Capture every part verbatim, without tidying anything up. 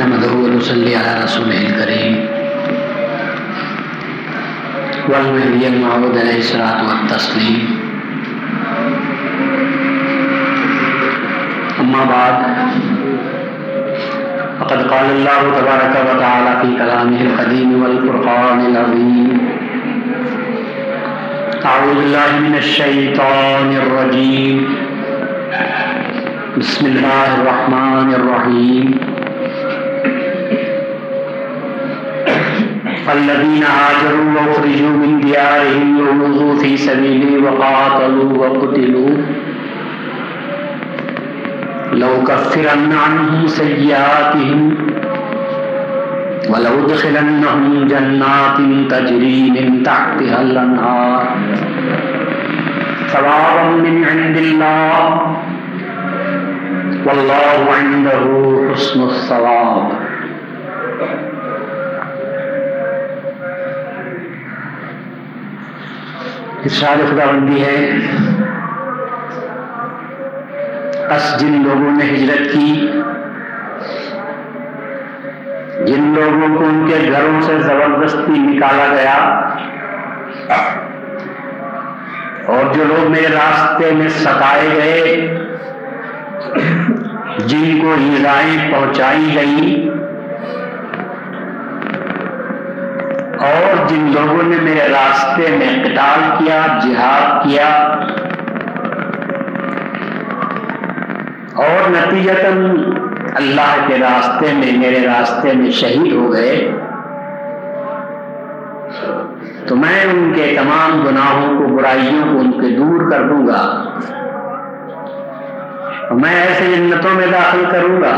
نحمده ونصلي على رسوله الكريم والمهدي الموعود عليه الصلاة والتسليم. أما بعد، فقد قال الله تبارك وتعالى في كلامه القديم والفرقان العظيم: أعوذ بالله من الشيطان الرجيم، بسم اللہ الرحمن الرحیم. الذین هاجروا وأخرجوا من دیارهم وأوذوا في سبیلی وقاتلوا وقتلوا لأکفرن عنهم سیئاتهم ولأدخلنهم جنات تجری من تحتها الأنہار ثوابا من عند اللہ واللہ عنده حسن الثواب. ارشاد خداوندی ہے، پس جن لوگوں نے ہجرت کی، جن لوگوں کو ان کے گھروں سے زبردستی نکالا گیا، اور جو لوگ میرے راستے میں ستائے گئے، جن کو ایذائیں پہنچائی گئی، اور جن لوگوں نے میرے راستے میں قتال کیا، جہاد کیا، اور نتیجتاً اللہ کے راستے میں میرے راستے میں شہید ہو گئے، تو میں ان کے تمام گناہوں کو، برائیوں کو ان کے دور کر دوں گا، میں ایسے جنتوں میں داخل کروں گا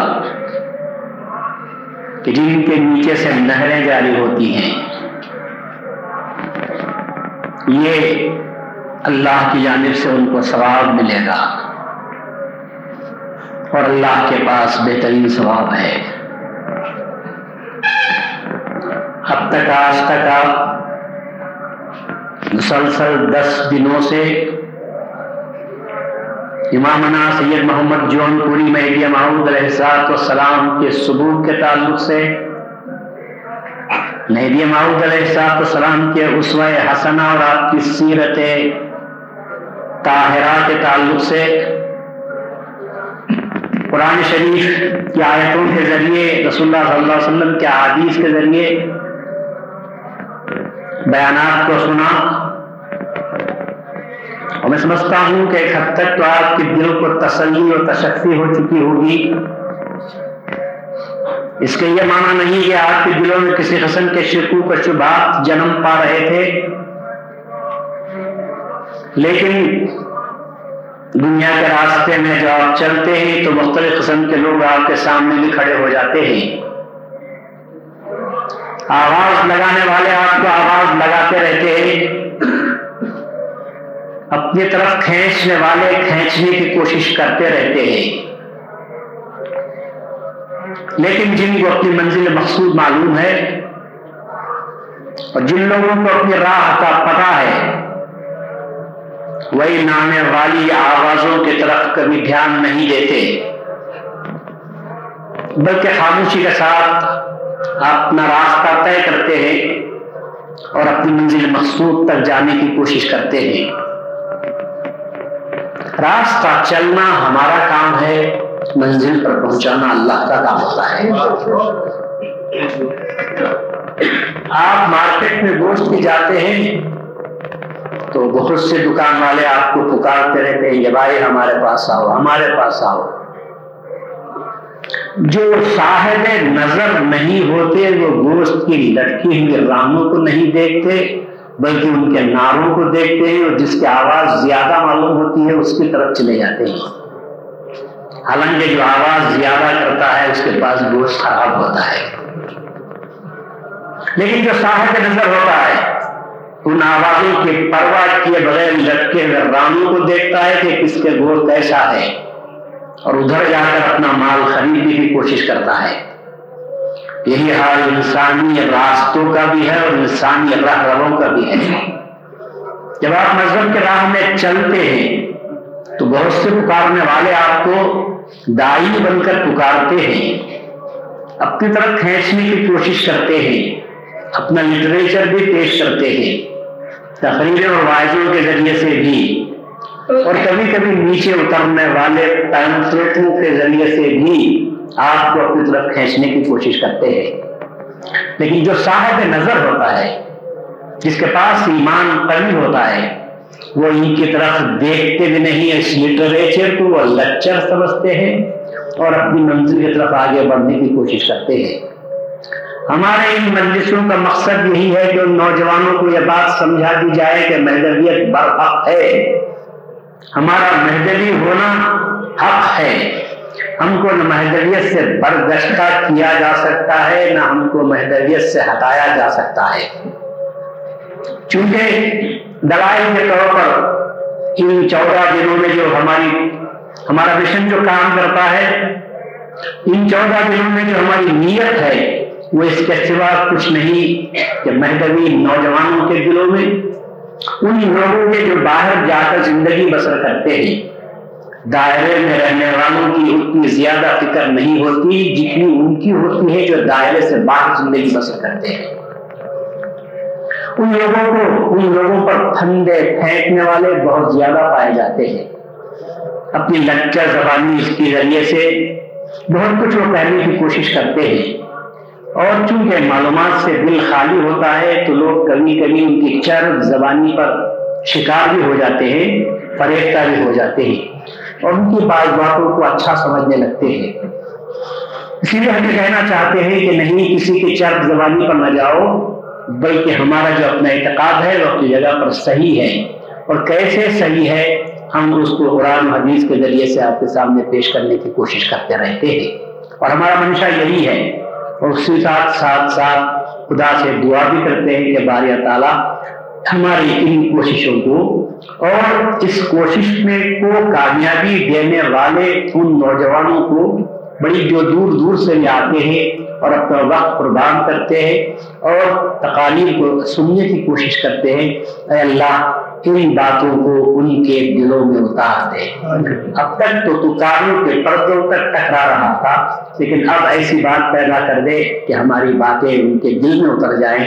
کہ جن کے نیچے سے نہریں جاری ہوتی ہیں. یہ اللہ کی جانب سے ان کو ثواب ملے گا، اور اللہ کے پاس بہترین ثواب ہے. اب تک آج تک آپ مسلسل دس دنوں سے امامنا سید محمد جون پوری مہدی موعود علیہ الصلوۃ والسلام کے ثبوت کے تعلق سے، مہدی موعود علیہ الصلوۃ والسلام کے اسوہ حسنہ اور آپ کی سیرت طاہرہ کے تعلق سے، قرآن شریف کی آیتوں کے ذریعے، رسول اللہ صلی اللہ علیہ وسلم کے احادیث کے ذریعے بیانات کو سنا، اور میں سمجھتا ہوں کہ ایک حد تک تو آپ کے دل کو تسلی اور تشفی ہو چکی ہوگی. اس کے یہ معنی نہیں کہ آپ کے دلوں میں کسی قسم کے شکوک و شبہات جنم پا رہے تھے، لیکن دنیا کے راستے میں جب آپ چلتے ہیں تو مختلف قسم کے لوگ آپ کے سامنے بھی کھڑے ہو جاتے ہیں. آواز لگانے والے آپ کو آواز لگاتے رہتے ہیں، اپنی طرف کھینچنے والے کھینچنے کی کوشش کرتے رہتے ہیں، لیکن جن کو اپنی منزل مقصود معلوم ہے، اور جن لوگوں کو اپنی راہ کا پتہ ہے، وہی نانے والی آوازوں کی طرف کبھی دھیان نہیں دیتے، بلکہ خاموشی کے ساتھ اپنا راستہ طے کرتے ہیں اور اپنی منزل مقصود تک جانے کی کوشش کرتے ہیں. راستہ چلنا ہمارا کام ہے، منزل پر پہنچانا اللہ کا کام ہوتا ہے. آپ مارکیٹ میں گوشت بھی جاتے ہیں تو بہت سے دکان والے آپ کو پکارتے رہتے ہیں، یہ بھائی ہمارے پاس آؤ، ہمارے پاس آؤ. جو صاحب نظر نہیں ہوتے وہ گوشت کی لٹکی ہوئی راموں کو نہیں دیکھتے، بلکہ ان کے نعروں کو دیکھتے ہیں، اور جس کی آواز زیادہ معلوم ہوتی ہے اس کی طرف چلے جاتے ہیں، حالانکہ جو آواز زیادہ کرتا ہے اس کے پاس گوشت خراب ہوتا ہے. لیکن جو صاحب نظر ہوتا ہے ان آوازوں کی پرواہ کیے بغیر لٹکے ہوئے راموں کو دیکھتا ہے کہ کس کے گوشت ایسا ہے، اور ادھر جا کر اپنا مال خریدنے کی کوشش کرتا ہے. یہی حال انسانی راستوں کا بھی ہے اور انسانی راہ رہوں کا بھی ہے. جب آپ مذہب کے راہ میں چلتے ہیں تو بہت سے پکارنے والے آپ کو داعی بن کر پکارتے ہیں، اپنی طرف کھینچنے کی کوشش کرتے ہیں، اپنا لٹریچر بھی پیش کرتے ہیں تقریریں اور واعظوں کے ذریعے سے بھی، اور کبھی کبھی نیچے اترنے والے پینفلٹوں کے ذریعے سے بھی آپ کو اپنی طرف کھینچنے کی کوشش کرتے ہیں۔ لیکن جو صاحب نظر ہوتا ہے، جس کے پاس ایمان قوی ہوتا ہے، وہ ان کی طرف دیکھتے بھی نہیں، اس لٹریچر کو وہ لیکچر سمجھتے ہیں اور اپنی منزل کی طرف آگے بڑھنے کی کوشش کرتے ہیں۔ ہمارے ان مجلسوں کا مقصد یہی ہے کہ ان نوجوانوں کو یہ بات سمجھا دی جائے کہ مہذبیت برحق ہے، ہمارا مہذبی ہونا حق ہے، ہم کو نہ مہذبیت سے برگشتہ کیا جا سکتا ہے، نہ ہم کو مہذبیت سے ہٹایا جا سکتا ہے۔ چونکہ دلائی کے طور پر ان چودہ دنوں میں جو ہماری ہمارا مشن جو کام کرتا ہے، ان چودہ دنوں میں جو ہماری نیت ہے، وہ اس کے سوا کچھ نہیں کہ مہذبی نوجوانوں کے دلوں میں، ان لوگوں میں جو باہر جا کر زندگی بسر کرتے ہیں، دائرے میں رہنے والوں کی اتنی زیادہ فکر نہیں ہوتی جتنی ان کی ہوتی ہے جو دائرے سے باہر زندگی بسر کرتے ہیں۔ ان لوگوں کو ان لوگوں پر پھندے پھینکنے والے بہت زیادہ پائے جاتے ہیں، اپنی لچر زبانی اس کے ذریعے سے بہت کچھ وہ کہنے کی کوشش کرتے ہیں، اور چونکہ معلومات سے دل خالی ہوتا ہے تو لوگ کبھی کبھی ان کی چرب زبانی پر شکار بھی ہو جاتے ہیں، فریفتہ بھی ہو جاتے ہیں، اور ان کی بعض باتوں کو اچھا سمجھنے لگتے ہیں۔ اسی لیے ہم یہ کہنا چاہتے ہیں کہ نہیں، کسی کی چرب زبانی پر نہ جاؤ، بلکہ ہمارا جو اپنا اعتقاد ہے وہ اپنی جگہ پر صحیح ہے، اور کیسے صحیح ہے ہم اس کو قرآن و حدیث کے ذریعے سے آپ کے سامنے پیش کرنے کی کوشش کرتے رہتے ہیں، اور ہمارا منشا یہی ہے، اور اسی ساتھ ساتھ ساتھ خدا سے دعا بھی کرتے ہیں کہ باری تعالیٰ ہماری ان کوششوں کو اور اس کوشش میں کو کامیابی دینے والے ان نوجوانوں کو بڑی جو دور دور سے لے آتے ہیں اور اپنا وقت قربان کرتے ہیں اور تقاریر کو سننے کی کوشش کرتے ہیں، اے اللہ ان باتوں کو ان کے دلوں میں اتار دے۔ اب تک تو تو کانوں کے پردوں تک ٹکرا رہا تھا، لیکن اب ایسی بات پیدا کر دے کہ ہماری باتیں ان کے دل میں اتر جائیں،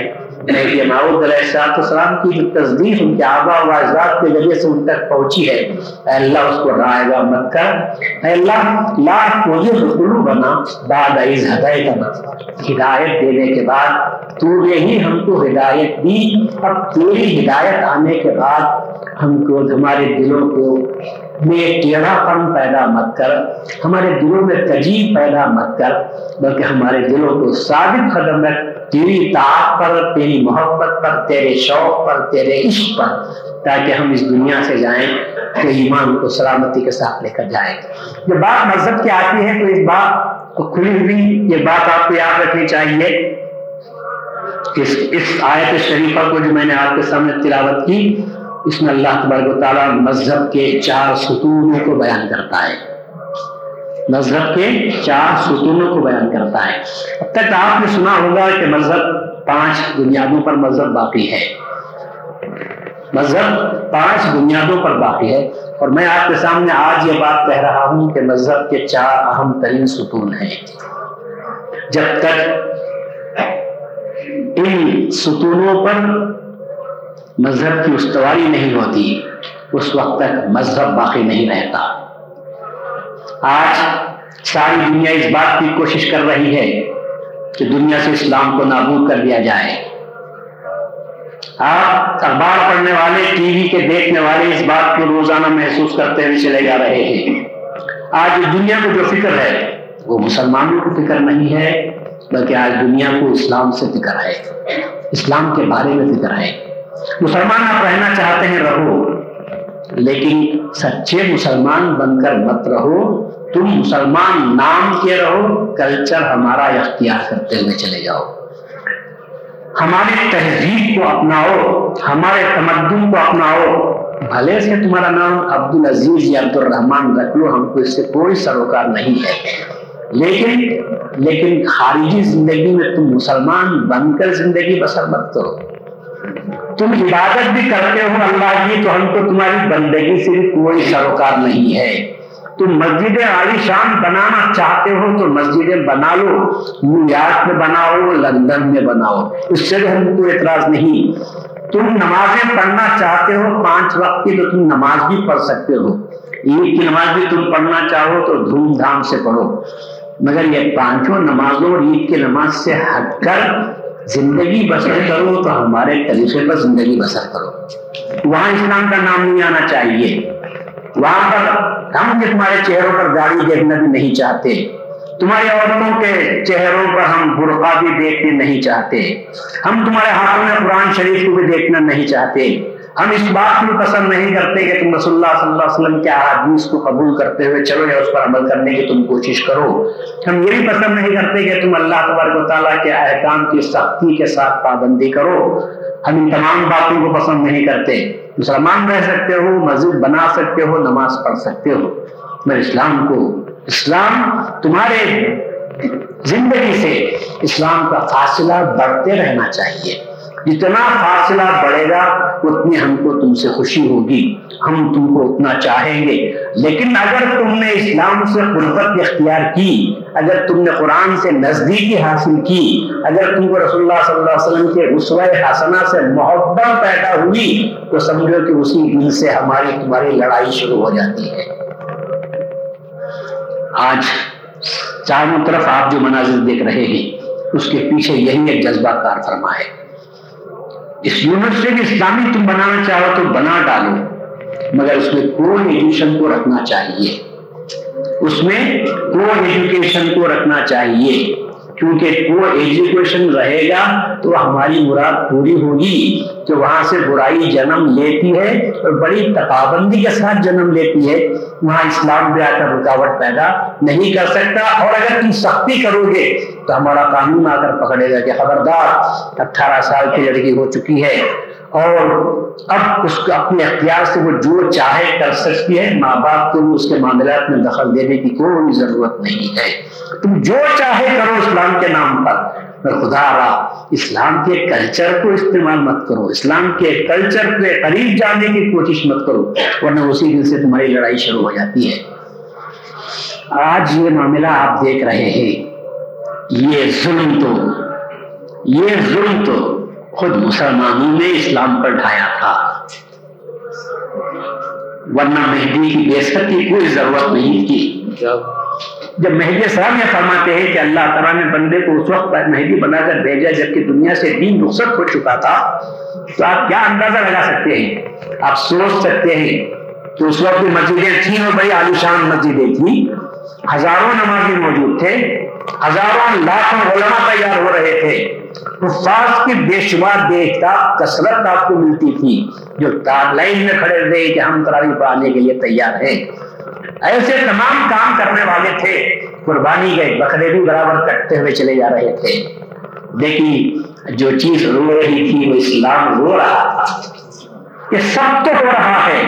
کہ معود علیہ الصلوۃ والسلام کی جو تصدیق ان کے آبا و اجداد کے ذریعے سے ان تک پہنچی ہے، اے اللہ اس کو رائیگاہ مت کر، اے اللہ لا تزغ قلوبنا بعد اذ ہدیتنا، ہدایت دینے کے بعد تو نے ہی ہم کو ہدایت دی، اب تیری ہدایت آنے کے بعد ہم کو ہمارے دلوں کو میں ٹیڑھا پن پیدا مت کر، ہمارے دلوں میں تجیب پیدا مت کر، بلکہ ہمارے دلوں کو ثابت قدم رکھ تیری طاعت پر، تیری محبت پر، تیرے شوق پر، تیرے عشق پر، تاکہ ہم اس دنیا سے جائیں تو ایمان کو سلامتی کے ساتھ لے کر جائیں۔ جب بات مذہب کی آتی ہے تو اس بات کو کھلی ہوئی یہ بات آپ کو یاد رکھنی چاہیے۔ اس اس آیت شریفہ کو جو میں نے آپ کے سامنے تلاوت کی، اس میں اللہ تبارک و تعالیٰ مذہب کے چار ستونوں کو بیان کرتا ہے، مذہب کے چار ستونوں کو بیان کرتا ہے۔ اب تک آپ نے سنا ہوگا کہ مذہب پانچ بنیادوں پر مذہب باقی ہے، مذہب پانچ بنیادوں پر باقی ہے، اور میں آپ کے سامنے آج یہ بات کہہ رہا ہوں کہ مذہب کے چار اہم ترین ستون ہیں۔ جب تک ان ستونوں پر مذہب کی استواری نہیں ہوتی، اس وقت تک مذہب باقی نہیں رہتا۔ آج ساری دنیا اس بات کی کوشش کر رہی ہے کہ دنیا سے اسلام کو نابود کر دیا جائے۔ آپ اخبار پڑھنے والے، ٹی وی کے دیکھنے والے اس بات کو روزانہ محسوس کرتے ہوئے چلے جا رہے ہیں۔ آج دنیا کو جو فکر ہے وہ مسلمانوں کو فکر نہیں ہے، بلکہ آج دنیا کو اسلام سے فکر ہے، اسلام کے بارے میں فکر ہے۔ مسلمان آپ رہنا چاہتے ہیں رہو، لیکن سچے مسلمان بن کر مت رہو، تم مسلمان نام کے رہو، کلچر ہمارا اختیار کرتے ہوئے چلے جاؤ، ہماری تہذیب کو اپناؤ، ہمارے تمدن کو اپناؤ، بھلے سے تمہارا نام عبدالعزیز یا عبد الرحمن رکھ لو، ہم کو اس سے کوئی سروکار نہیں ہے، لیکن لیکن خارجی زندگی میں تم مسلمان بن کر زندگی بسر مت کرو۔ تم عبادت بھی کرتے ہو اللہ کی، تو ہم کو تمہاری بندگی سے بھی کوئی سروکار نہیں ہے، تم مسجد عالی شان بنانا چاہتے ہو تو مسجدیں بنا لو, نیو یارک میں بناؤ, لندن میں بناؤ, اس سے ہم کو اعتراض نہیں. تم نمازیں پڑھنا چاہتے ہو پانچ وقت کی تو تم نماز بھی پڑھ سکتے ہو, عید کی نماز بھی تم پڑھنا چاہو تو دھوم دھام سے پڑھو, مگر یہ پانچوں نمازوں عید کی نماز سے ہٹ کر زندگی بسر کرو تو ہمارے طریقے پر زندگی بسر کرو. وہاں اسلام کا نام نہیں آنا چاہیے, وہاں پر ہم تمہارے چہروں پر داڑھی دیکھنا بھی نہیں چاہتے, تمہاری عورتوں کے چہروں پر ہم برقع بھی دیکھنے نہیں چاہتے, ہم تمہارے ہاتھوں میں قرآن شریف کو بھی دیکھنا نہیں چاہتے, ہم اس بات کو پسند نہیں کرتے کہ تم رسول اللہ صلی اللہ علیہ وسلم کے احادیث کو قبول کرتے ہوئے چلو یا اس پر عمل کرنے کی تم کوشش کرو, ہم یہ بھی پسند نہیں کرتے کہ تم اللہ تبارک و تعالیٰ کے احکام کی سختی کے ساتھ پابندی کرو, ہم ان تمام باتوں کو پسند نہیں کرتے. مسلمان رہ سکتے ہو, مسجد بنا سکتے ہو, نماز پڑھ سکتے ہو, میں اسلام کو, اسلام تمہارے زندگی سے اسلام کا فاصلہ بڑھتے رہنا چاہیے, جتنا فاصلہ بڑھے گا اتنی ہم کو تم سے خوشی ہوگی, ہم تم کو اتنا چاہیں گے. لیکن اگر تم نے اسلام سے قربت اختیار کی, اگر تم نے قرآن سے نزدیکی حاصل کی, اگر تم کو رسول اللہ صلی اللہ علیہ وسلم کے اسوہ حسنہ سے محبت پیدا ہوئی تو سمجھو کہ اسی دل سے ہماری تمہاری لڑائی شروع ہو جاتی ہے. آج چاروں طرف آپ جو مناظر دیکھ رہے ہیں اس کے پیچھے یہی ایک جذبہ کار فرما ہے. اس یونیورسٹی اسلامی تم بنانا چاہو تو بنا ڈالو, مگر اس میں کو ایجوکیشن کو رکھنا چاہیے, اس میں کو ایجوکیشن کو رکھنا چاہیے, کیونکہ کو ایجوکیشن رہے گا تو ہماری مراد پوری ہوگی. تو وہاں سے برائی جنم لیتی ہے اور بڑی تقابندی کے ساتھ جنم لیتی ہے, وہاں اسلام بھی آ کر رکاوٹ پیدا نہیں کر سکتا. اور اگر تم سختی کرو گے تو ہمارا قانون آ کر پکڑے گا کہ خبردار, اٹھارہ سال کی لڑکی ہو چکی ہے اور اب اس کو اپنے اختیار سے وہ جو چاہے کر سکتی ہے, ماں باپ کو اس کے معاملات میں دخل دینے کی کوئی ضرورت نہیں ہے, تم جو چاہے کرو اسلام کے نام پر. اور خدا را اسلام کے کلچر کو استعمال مت کرو, اسلام کے کلچر کے قریب جانے کی کوشش مت کرو, ورنہ اسی دن سے تمہاری لڑائی شروع ہو جاتی ہے. آج یہ معاملہ آپ دیکھ رہے ہیں, یہ ظلم تو یہ ظلم تو خود مسلمانوں نے اسلام پر ڈھایا تھا, ورنہ مہدی کی بعثت کی کوئی ضرورت نہیں تھی. جب مہدی صاحب یہ فرماتے ہیں کہ اللہ تعالیٰ نے بندے کو اس وقت مہدی بنا کر بھیجا جبکہ دنیا سے دین رخصت ہو چکا تھا, تو آپ کیا اندازہ لگا سکتے ہیں, آپ سوچ سکتے ہیں کہ اس وقت مسجدیں تھیں اور بڑی عالیشان مسجدیں تھیں, ہزاروں نمازی موجود تھے, ہزاروں لاکھوں علماء تیار ہو رہے تھے, حفاظ کی بے شمار بے احتیاط کثرت آپ کو ملتی تھی جو تار لائن میں کھڑے رہے کہ ہم تراویح پڑھانے کے لیے تیار ہیں. ایسے تمام کام کرنے والے تھے, قربانی گئے, بکرے بھی برابر کٹتے ہوئے چلے جا رہے تھے. دیکھیں جو چیز رو رہی تھی وہ اسلام رو رہا تھا. یہ سب تو ہو رہا ہے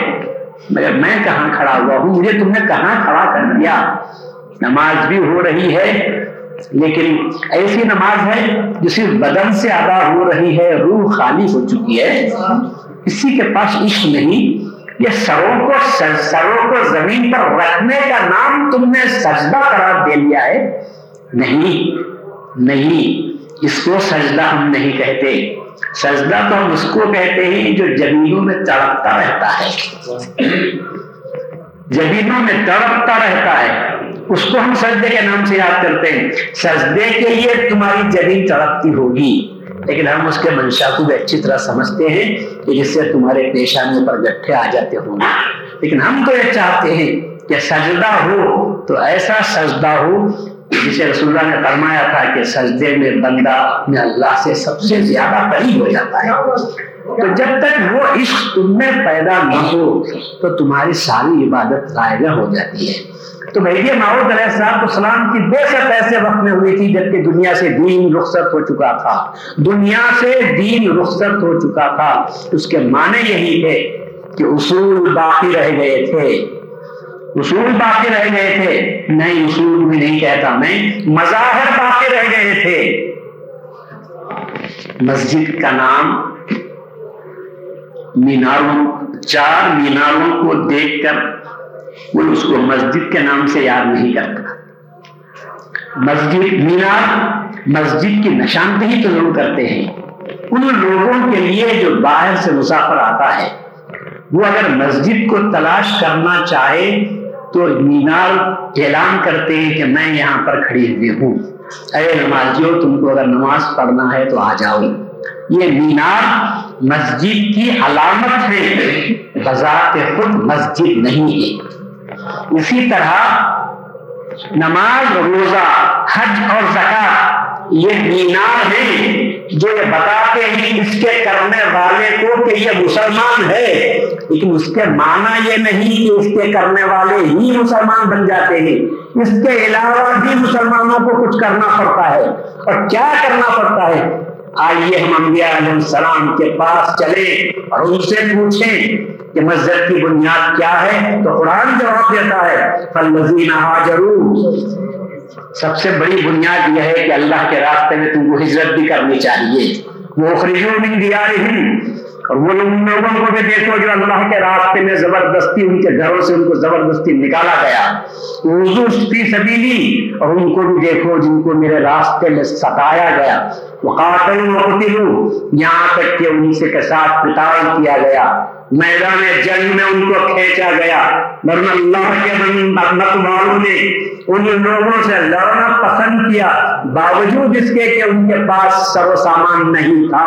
مگر میں کہاں کھڑا ہوا ہوں, مجھے تم نے کہاں کھڑا کر دیا. نماز بھی ہو رہی ہے لیکن ایسی نماز ہے جو صرف بدن سے ادا ہو رہی ہے, روح خالی ہو چکی ہے, کسی کے پاس عشق نہیں. یہ سروں کو سروں کو زمین پر رکھنے کا نام تم نے سجدہ قرار دے لیا ہے. نہیں نہیں, اس کو سجدہ ہم نہیں کہتے, سجدہ تو ہم اس کو کہتے ہیں جو زمینوں میں تڑپتا رہتا ہے, زمینوں میں تڑپتا رہتا ہے, اس کو ہم سجدے کے نام سے یاد کرتے ہیں. سجدے کے لیے تمہاری زمین تڑپتی ہوگی لیکن ہم اس کے منشا کو بھی اچھی طرح سمجھتے ہیں کہ جس سے تمہارے پیشانی پر گٹھے آ جاتے ہوں گے. لیکن ہم تو یہ چاہتے ہیں کہ سجدہ ہو تو ایسا سجدہ ہو جسے رسول اللہ نے فرمایا تھا کہ سجدے میں بندہ اپنے اللہ سے سب سے زیادہ قریب ہو جاتا ہے. تو جب تک وہ عشق تم میں پیدا نہ ہو تو تمہاری ساری عبادت رائگاں ہو جاتی ہے. تو مہدی موعود علیہ السلام کی بعثت ایسے وقت میں ہوئی تھی جبکہ دنیا سے دین رخصت ہو چکا تھا, دنیا سے دین رخصت ہو چکا تھا. اس کے معنی یہی تھے کہ اصول باقی رہ گئے تھے, اصول باقی رہ گئے تھے. نہیں, اصول بھی نہیں کہتا میں, مظاہر باقی رہ گئے تھے. مسجد کا نام, میناروں, چار میناروں کو دیکھ کر وہ اس کو مسجد کے نام سے یاد نہیں کرتا. مسجد مینار مسجد کی نشاندہی تو ضرور کرتے ہیں. ان لوگوں کے لیے جو باہر سے مسافر آتا ہے وہ اگر مسجد کو تلاش کرنا چاہے تو مینار اعلان کرتے ہیں کہ میں یہاں پر کھڑی ہوئی ہوں، اے نمازیوں تم کو اگر نماز پڑھنا ہے تو آ جاؤ. یہ مینار مسجد کی علامت ہے، بذات خود مسجد نہیں ہے. اسی طرح نماز، روزہ، حج اور زکوٰۃ یہ مینار ہیں جو بتاتے ہیں اس کے کرنے والے کو کہ یہ مسلمان ہے، لیکن اس کے معنی یہ نہیں کہ اس کے کرنے والے ہی مسلمان بن جاتے ہیں. اس کے علاوہ بھی مسلمانوں کو کچھ کرنا پڑتا ہے. اور کیا کرنا پڑتا ہے؟ آئیے ہم انبیاء علیہ السلام کے پاس چلیں اور ان سے پوچھیں کہ مسجد کی بنیاد کیا ہے، تو قرآن جواب دیتا ہے فَالَّذِينَ هَاجَرُوا. سب سے بڑی بنیاد یہ ہے کہ اللہ کے راستے میں تم کو ہجرت بھی کرنی چاہیے. وہ اخرجوا من دیارہم، اور وہ ان لوگوں کو بھی دیکھو جو اللہ کے راستے میں زبردستی ان کے گھروں سے ان کو زبردستی نکالا گیا. وذو فی سبیلی، اور ان کو بھی دیکھو جن کو میرے راستے میں ستایا گیا. وقاتلوا وقتلوا، یہاں تک کہ ان سے کے ساتھ قتال کیا گیا، میدان جنگ میں ان کو کھینچا گیا. ورنہ اللہ کے مت والوں نے ان لوگوں سے لڑنا پسند کیا باوجود اس کے کہ ان کے پاس سر و سامان نہیں تھا،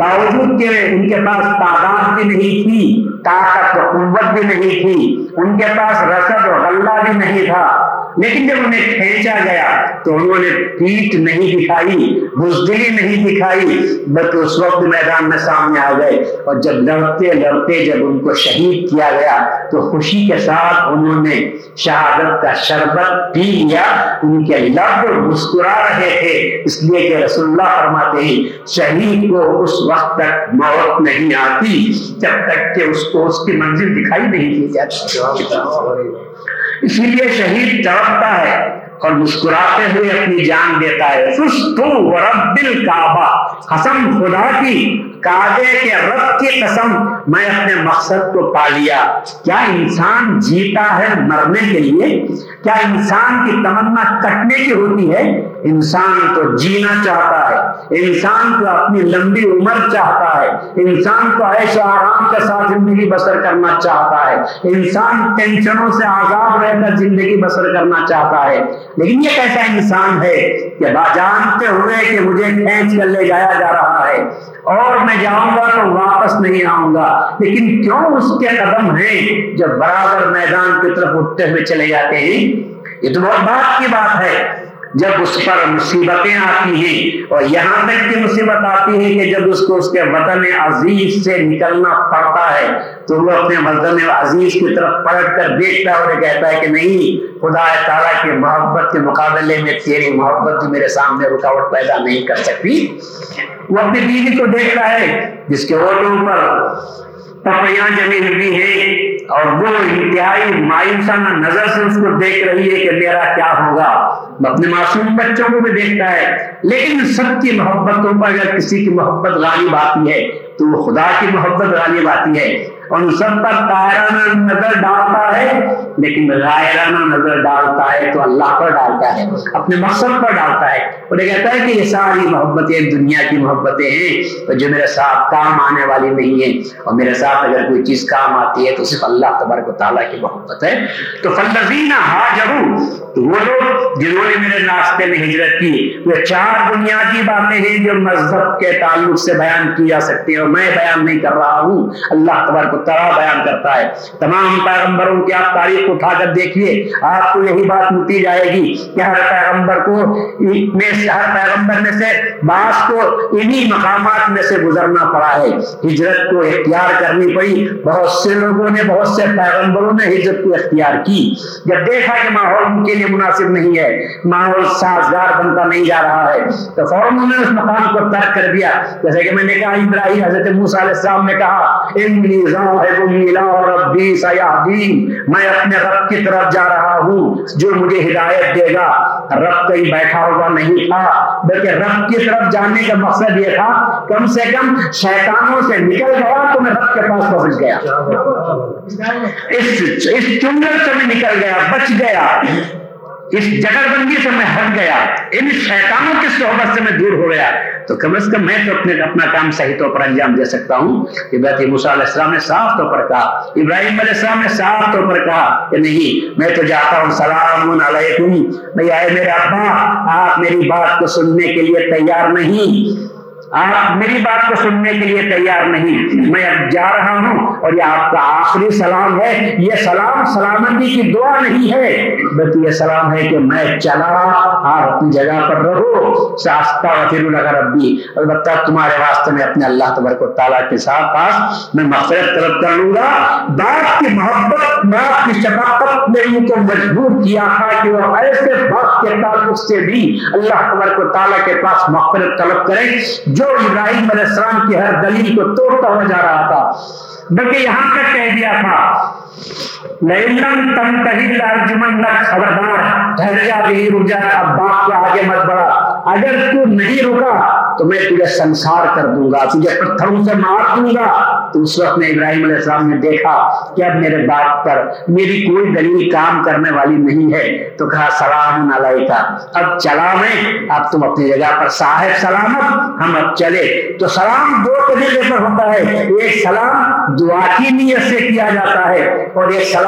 باوجود کہ ان کے پاس تعداد بھی نہیں تھی، طاقت و قوت بھی نہیں تھی، ان کے پاس رسد و غلہ بھی نہیں تھا. لیکن جب انہیں کھینچا گیا تو انہوں نے پیٹ نہیں دکھائی، بزدلی نہیں دکھائی، بلکہ اس وقت میدان میں سامنے آ گئے. اور جب لڑتے لڑتے جب ان کو شہید کیا گیا تو خوشی کے ساتھ انہوں نے شہادت کا شربت پی لیا. ان کے لب مسکرا رہے تھے، اس لیے کہ رسول اللہ فرماتے ہیں شہید کو اس وقت تک موت نہیں آتی جب تک کہ اس کو اس کی منزل دکھائی نہیں دی جاتی. اسی لیے شہید تڑپتا ہے اور مسکراتے ہوئے اپنی جان دیتا ہے. قسم خدا کی، کعبے کے رب کی قسم، میں اپنے مقصد کو پا لیا. کیا انسان جیتا ہے مرنے کے لیے؟ کیا انسان کی تمنا کٹنے کی ہوتی ہے؟ انسان تو جینا چاہتا ہے، انسان کو اپنی لمبی عمر چاہتا ہے، انسان کو عیش و آرام کے ساتھ زندگی بسر کرنا چاہتا ہے، انسان ٹینشنوں سے آزاد رہ کر زندگی بسر کرنا چاہتا ہے. لیکن یہ کیسا انسان ہے کہ جانتے ہوئے کہ مجھے کھینچ کر لے جایا جا رہا ہے اور میں جاؤں گا تو واپس نہیں آؤں گا، لیکن کیوں اس کے قدم ہیں جو برابر میدان کی طرف اٹھتے ہوئے چلے جاتے ہیں؟ یہ تو بہت بات کی بات ہے. جب اس پر مصیبتیں آتی ہیں، اور یہاں تک کی مصیبت آتی ہے کہ جب اس کو اس کے وطن عزیز سے نکلنا پڑتا ہے تو وہ اپنے وطن عزیز کی طرف پلٹ کر دیکھتا ہے اور کہتا ہے کہ نہیں، خدا تعالیٰ کی محبت کے مقابلے میں تیری محبت جو میرے سامنے رکاوٹ پیدا نہیں کر سکتی. وہ اپنی بیوی کو دیکھتا ہے جس کے ہونٹوں پر پپیاں جمی ہوئی ہیں اور وہ انتہائی مایوسانہ نظر سے اس کو دیکھ رہی ہے کہ میرا کیا ہوگا. اپنے معصوم بچوں کو بھی دیکھتا ہے، لیکن سب کی محبتوں پر اگر کسی کی محبت غالب آتی ہے تو وہ خدا کی محبت غالب آتی ہے. اور ان سب پر طائرانہ نظر ڈالتا ہے، لیکن غائرانہ نظر ڈالتا ہے تو اللہ پر ڈالتا ہے، اپنے مقصد پر ڈالتا ہے. اور یہ کہتا ہے کہ یہ ساری محبتیں دنیا کی محبتیں ہیں اور جو میرے ساتھ کام آنے والی نہیں ہیں، اور میرے ساتھ اگر کوئی چیز کام آتی ہے تو صرف اللہ تبارک و تعالیٰ کی محبت ہے. تو فالذین ہاجروا، وہ لوگ جنہوں نے میرے راستے میں ہجرت کی. یہ چار بنیادی باتیں ہیں جو مذہب کے تعلق سے بیان کی جا سکتی ہیں، اور میں بیان نہیں کر رہا ہوں، اللہ تبارک و تعالیٰ بیان کرتا ہے. تمام پیغمبروں کی آپ تاریخ اٹھا کر دیکھیے، آپ کو یہی بات ملتی جائے گی کہ ہر پیغمبر کو ہر پیغمبر میں سے بعض کو انہی مقامات میں سے گزرنا پڑا ہے، ہجرت کو اختیار کرنی پڑی. بہت سے لوگوں نے، بہت سے پیغمبروں نے ہجرت کو اختیار کی جب دیکھا کہ ماحول ان کے لیے مناسب نہیں ہے، ماحول سازگار بنتا نہیں جا رہا ہے، تو فوراً انہوں نے اس مقام کو ترک کر دیا. جیسے کہ میں نے کہا ابراہیم، حضرت موسیٰ علیہ السلام نے کہا ربی سیہدین، میں اپنے رب کی طرف جا رہا ہوں جو مجھے ہدایت دے گا۔ رب کہیں بیٹھا ہوا نہیں تھا، بلکہ رب کی طرف جانے کا مقصد یہ تھا کم سے کم شیطانوں سے نکل گیا تو میں رب کے پاس پہنچ گیا، اس اس چنگل سے میں نکل گیا، بچ گیا، اس جگر بندی سے میں ہٹ گیا، ان شیطانوں کی صحبت سے میں دور ہو گیا، تو کم از کم میں تو اپنے اپنا کام صحیح طور پر انجام دے سکتا ہوں۔ حضرت موسیٰ علیہ السلام نے صاف طور پر کہا، ابراہیم علیہ السلام نے صاف طور پر کہا کہ نہیں، میں تو جاتا ہوں، سلام علیکم، بھائی آئے میرے ابا، آپ میری بات کو سننے کے لیے تیار نہیں، آپ میری بات کو سننے کے لیے تیار نہیں، میں اب جا رہا ہوں، اور یہ آپ کا آخری سلام ہے، یہ سلام سلامتی کی دعا نہیں ہے، بلکہ یہ سلام ہے کہ میں چلا، آپ اپنی جگہ پر رہو، ساستہ وفیر لگا ربی، البتہ تمہارے واسطے میں اپنے اللہ تبارک و تعالیٰ کے ساتھ پاس میں مغفرت طلب کر لوں گا۔ باپ کی محبت، باپ کی شفقت نے ان کو مجبور کیا تھا کہ وہ ایسے باپ کے تعلق سے بھی اللہ تبارک و تعالیٰ کے پاس مغفرت طلب کریں، جو ابراہیم علیہ السلام کی ہر دلیل کو توڑتا ہوا جا رہا تھا، بلکہ یہاں تک کہہ دیا تھا، خبردار ٹھہر جا، بھی رک جا، اب باپ کے آگے مت بڑھا، اگر تو نہیں رکا تو میں تجھے سنسار کر دوں گا، تجھے پتھروں سے مار دوں گا۔ تو اس وقت میں ابراہیم علیہ السلام نے دیکھا کہ اب میرے باپ پر میری کوئی دلیل کام کرنے والی نہیں ہے، تو کہا سلام علیکہ، اب چلا میں، اب تم اپنی جگہ پر، صاحب سلامت، ہم اب چلے۔ تو سلام دو طریقے پر ہوتا ہے، ایک سلام دعا کی نیت سے کیا جاتا ہے، اور ایک سلام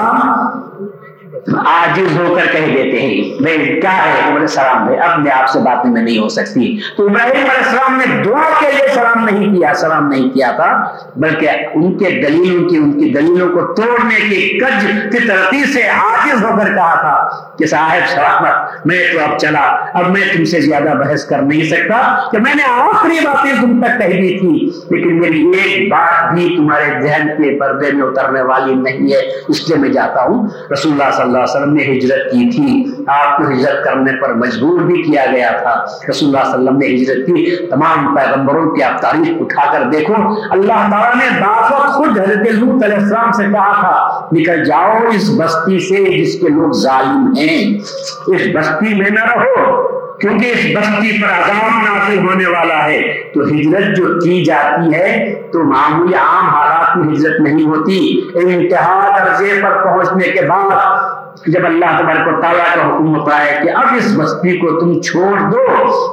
عاجز ہو کر کہہ دیتے ہیں، بھائی کیا ہے سلام، بھائی اب میں آپ سے بات میں نہیں ہو سکتی۔ تو ابراہیم علیہ السلام نے دعا کے لیے سلام نہیں کیا، سلام نہیں کیا تھا، بلکہ ان کے دلیلوں کی ان کی دلیلوں کو توڑنے کی کج کی ترتی سے عاجز ہو کر کہا تھا کہ صاحب سلامت، میں تو اب چلا، اب میں تم سے زیادہ بحث کر نہیں سکتا کہ میں نے آخری باتیں تم تک کہہ دی تھی، لیکن میری ایک بات بھی تمہارے ذہن کے پردے میں اترنے والی نہیں ہے، اس لیے میں جاتا ہوں۔ رسول اللہ صلی اللہ علیہ وسلم نے ہجرت کی تھی، آپ کو ہجرت کرنے پر مجبور بھی کیا گیا تھا، رسول اللہ صلی اللہ علیہ وسلم نے ہجرت کی، تمام پیغمبروں کی آپ تاریخ اٹھا کر دیکھو، اللہ تعالیٰ نے باوقت خود حضرت لوط علیہ السلام سے کہا تھا، نکل جاؤ اس بستی سے جس کے لوگ ظالم ہیں، اس بستی میں نہ رہو کیونکہ اس بستی پر عذاب نازل ہونے والا ہے۔ تو ہجرت جو کی جاتی ہے تو معمولی عام حالات میں ہجرت نہیں ہوتی، انتہا درجے پر پہنچنے کے بعد جب اللہ تبارک و تعالیٰ کا حکم ہوتا ہے کہ اب اس بستی کو تم چھوڑ دو،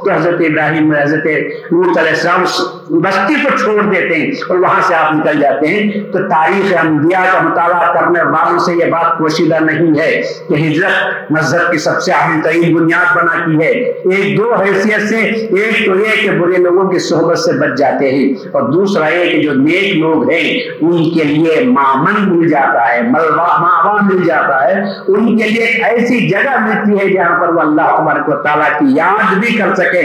تو حضرت ابراہیم حضرت لوط علیہ السلام بستی کو چھوڑ دیتے ہیں اور وہاں سے آپ نکل جاتے ہیں۔ تو تاریخ انبیاء کا مطالعہ کرنے والوں سے یہ بات پوشیدہ نہیں ہے کہ ہجرت مذہب کی سب سے اہم ترین بنیاد بناتی ہے، ایک دو حیثیت سے، ایک تو یہ کہ برے لوگوں کی صحبت سے بچ جاتے ہیں، اور دوسرا یہ کہ جو نیک لوگ ہیں ان کے لیے مامن مل جاتا ہے، ماوا مل جاتا ہے، ان کے لیے ایسی جگہ ملتی ہے جہاں پر وہ اللہ تبارک و تعالیٰ کی یاد بھی کر سکے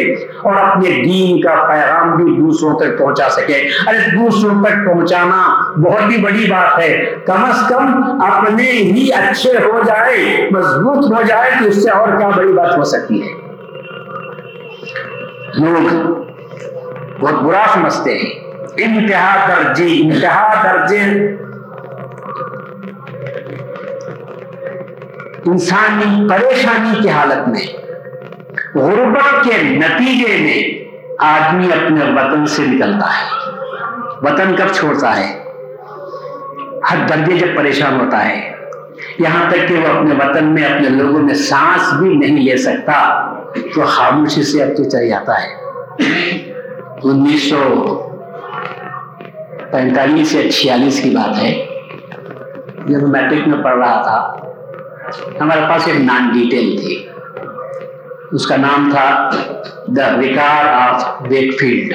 اور اپنے دین کا پیغام بھی دوسروں تک پہنچا سکے۔ ارے دوسروں تک پہنچانا بہت ہی بڑی بات ہے، کم از کم اپنے ہی اچھے ہو جائے، مضبوط ہو جائے، تو اس سے اور کیا بڑی بات ہو سکتی ہے۔ لوگ بہت برا سمجھتے ہیں انتہا درجے انتہا درجے انسانی پریشانی کی حالت میں، غربت کے نتیجے میں آدمی اپنے وطن سے نکلتا ہے۔ وطن کب چھوڑتا ہے؟ ہر درجے جب پریشان ہوتا ہے، یہاں تک کہ وہ اپنے وطن میں اپنے لوگوں میں سانس بھی نہیں لے سکتا، تو خاموشی سے اب تو چل جاتا ہے۔ انیس سو پینتالیس یا چھیالیس کی بات ہے، جب میٹرک میں پڑھ رہا تھا، ہمارے پاس ایک نان ڈیٹیل تھی، اس کا نام تھا the vicar of Wakefield,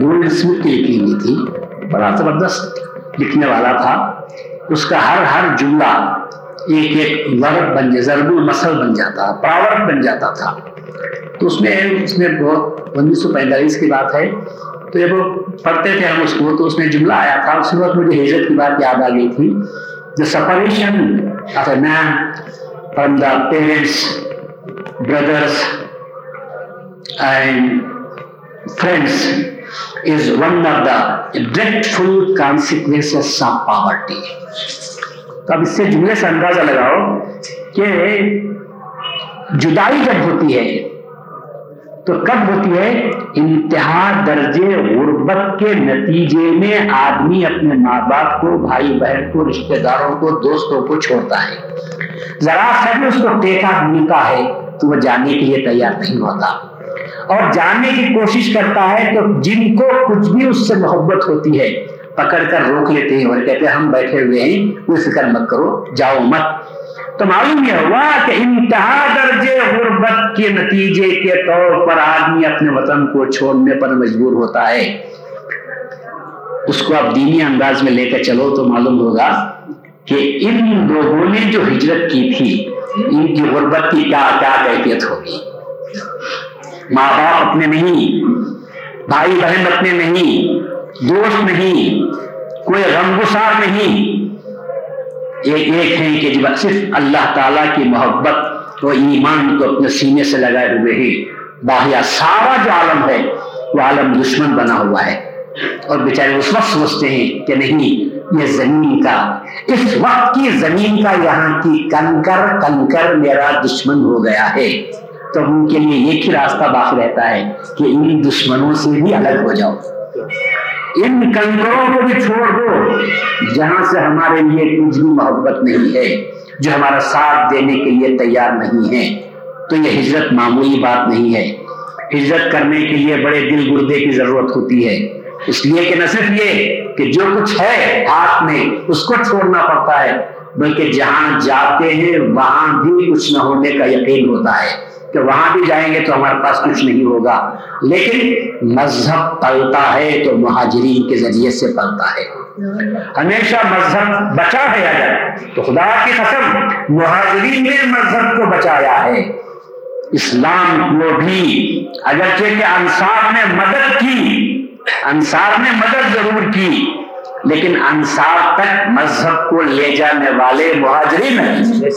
Donald Smith کی لکھی ہوئی تھی، بڑا زبردست لکھنے والا تھا، اس کا ہر ہر جملہ ایک ایک ورب بن جاتا، ضرب المثل بن جاتا، پراورب بن جاتا تھا۔ تو اس میں اس میں بہت انیس سو پینتالیس کی بات ہے، تو جب وہ پڑھتے تھے ہم اس کو، تو اس میں جملہ آیا تھا، اس وقت مجھے ہجرت کی بات یاد آ گئی تھی، the separation of a man from the parents, brothers and friends is one of the dreadful consequences of poverty. تو اب اس سے جملے سے اندازہ لگاؤ کہ جدائی جب ہوتی ہے تو کب ہوتی ہے؟ انتہا درجے غربت کے نتیجے میں آدمی اپنے ماں باپ کو، بھائی بہن کو، رشتہ داروں کو، دوستوں کو چھوڑتا ہے. ذرا سر میں اس کو ٹیکا ملتا ہے تو وہ جانے کے لیے تیار نہیں ہوتا، اور جانے کی کوشش کرتا ہے تو جن کو کچھ بھی اس سے محبت ہوتی ہے پکڑ کر روک لیتے ہیں اور کہتے ہیں ہم بیٹھے ہوئے ہیں، کوئی فکر مت کرو، جاؤ مت. تو معلوم یہ ہوا کہ انتہا درجے غربت کے نتیجے کے طور پر آدمی اپنے وطن کو چھوڑنے پر مجبور ہوتا ہے. اس کو آپ دینی انداز میں لے کر چلو تو معلوم ہوگا کہ ان لوگوں نے جو ہجرت کی تھی ان کی غربت کی کیا کیا کیفیت ہوگی. ماں باپ اپنے نہیں، بھائی بہن اپنے نہیں، دوست نہیں، کوئی غم گسار نہیں، ایک ایک ہیں کہ جب صرف اللہ تعالیٰ کی محبت و ایمان کو اپنے سینے سے لگائے ہوئے ہی باہیا سارا جو عالم ہے وہ عالم دشمن بنا ہوا ہے. اور بیچارے اس وقت سوچتے ہیں کہ نہیں، یہ زمین کا، اس وقت کی زمین کا، یہاں کی کنکر کنکر میرا دشمن ہو گیا ہے. تو ان کے لیے ایک ہی راستہ باقی رہتا ہے کہ ان دشمنوں سے بھی الگ ہو جاؤ، ان کنکروں کو بھی چھوڑ دو جہاں سے ہمارے لیے کچھ بھی محبت نہیں ہے، جو ہمارا ساتھ دینے کے لیے تیار نہیں ہے. تو یہ ہجرت معمولی بات نہیں ہے. ہجرت کرنے کے لیے بڑے دل گردے کی ضرورت ہوتی ہے، اس لیے کہ نہ صرف یہ کہ جو کچھ ہے ہاتھ میں اس کو چھوڑنا پڑتا ہے، بلکہ جہاں جاتے ہیں وہاں بھی کچھ نہ ہونے کا یقین ہوتا ہے کہ وہاں بھی جائیں گے تو ہمارے پاس کچھ نہیں ہوگا. لیکن مذہب پلتا ہے تو مہاجرین کے ذریعے سے پلتا ہے. ہمیشہ مذہب بچا ہے اگر تو خدا کی قسم مہاجرین نے مذہب کو بچایا ہے. اسلام کو بھی اگرچہ کہ انصار نے مدد کی، انصار نے مدد ضرور کی، لیکن انصار تک مذہب کو لے جانے والے مہاجرین ہیں،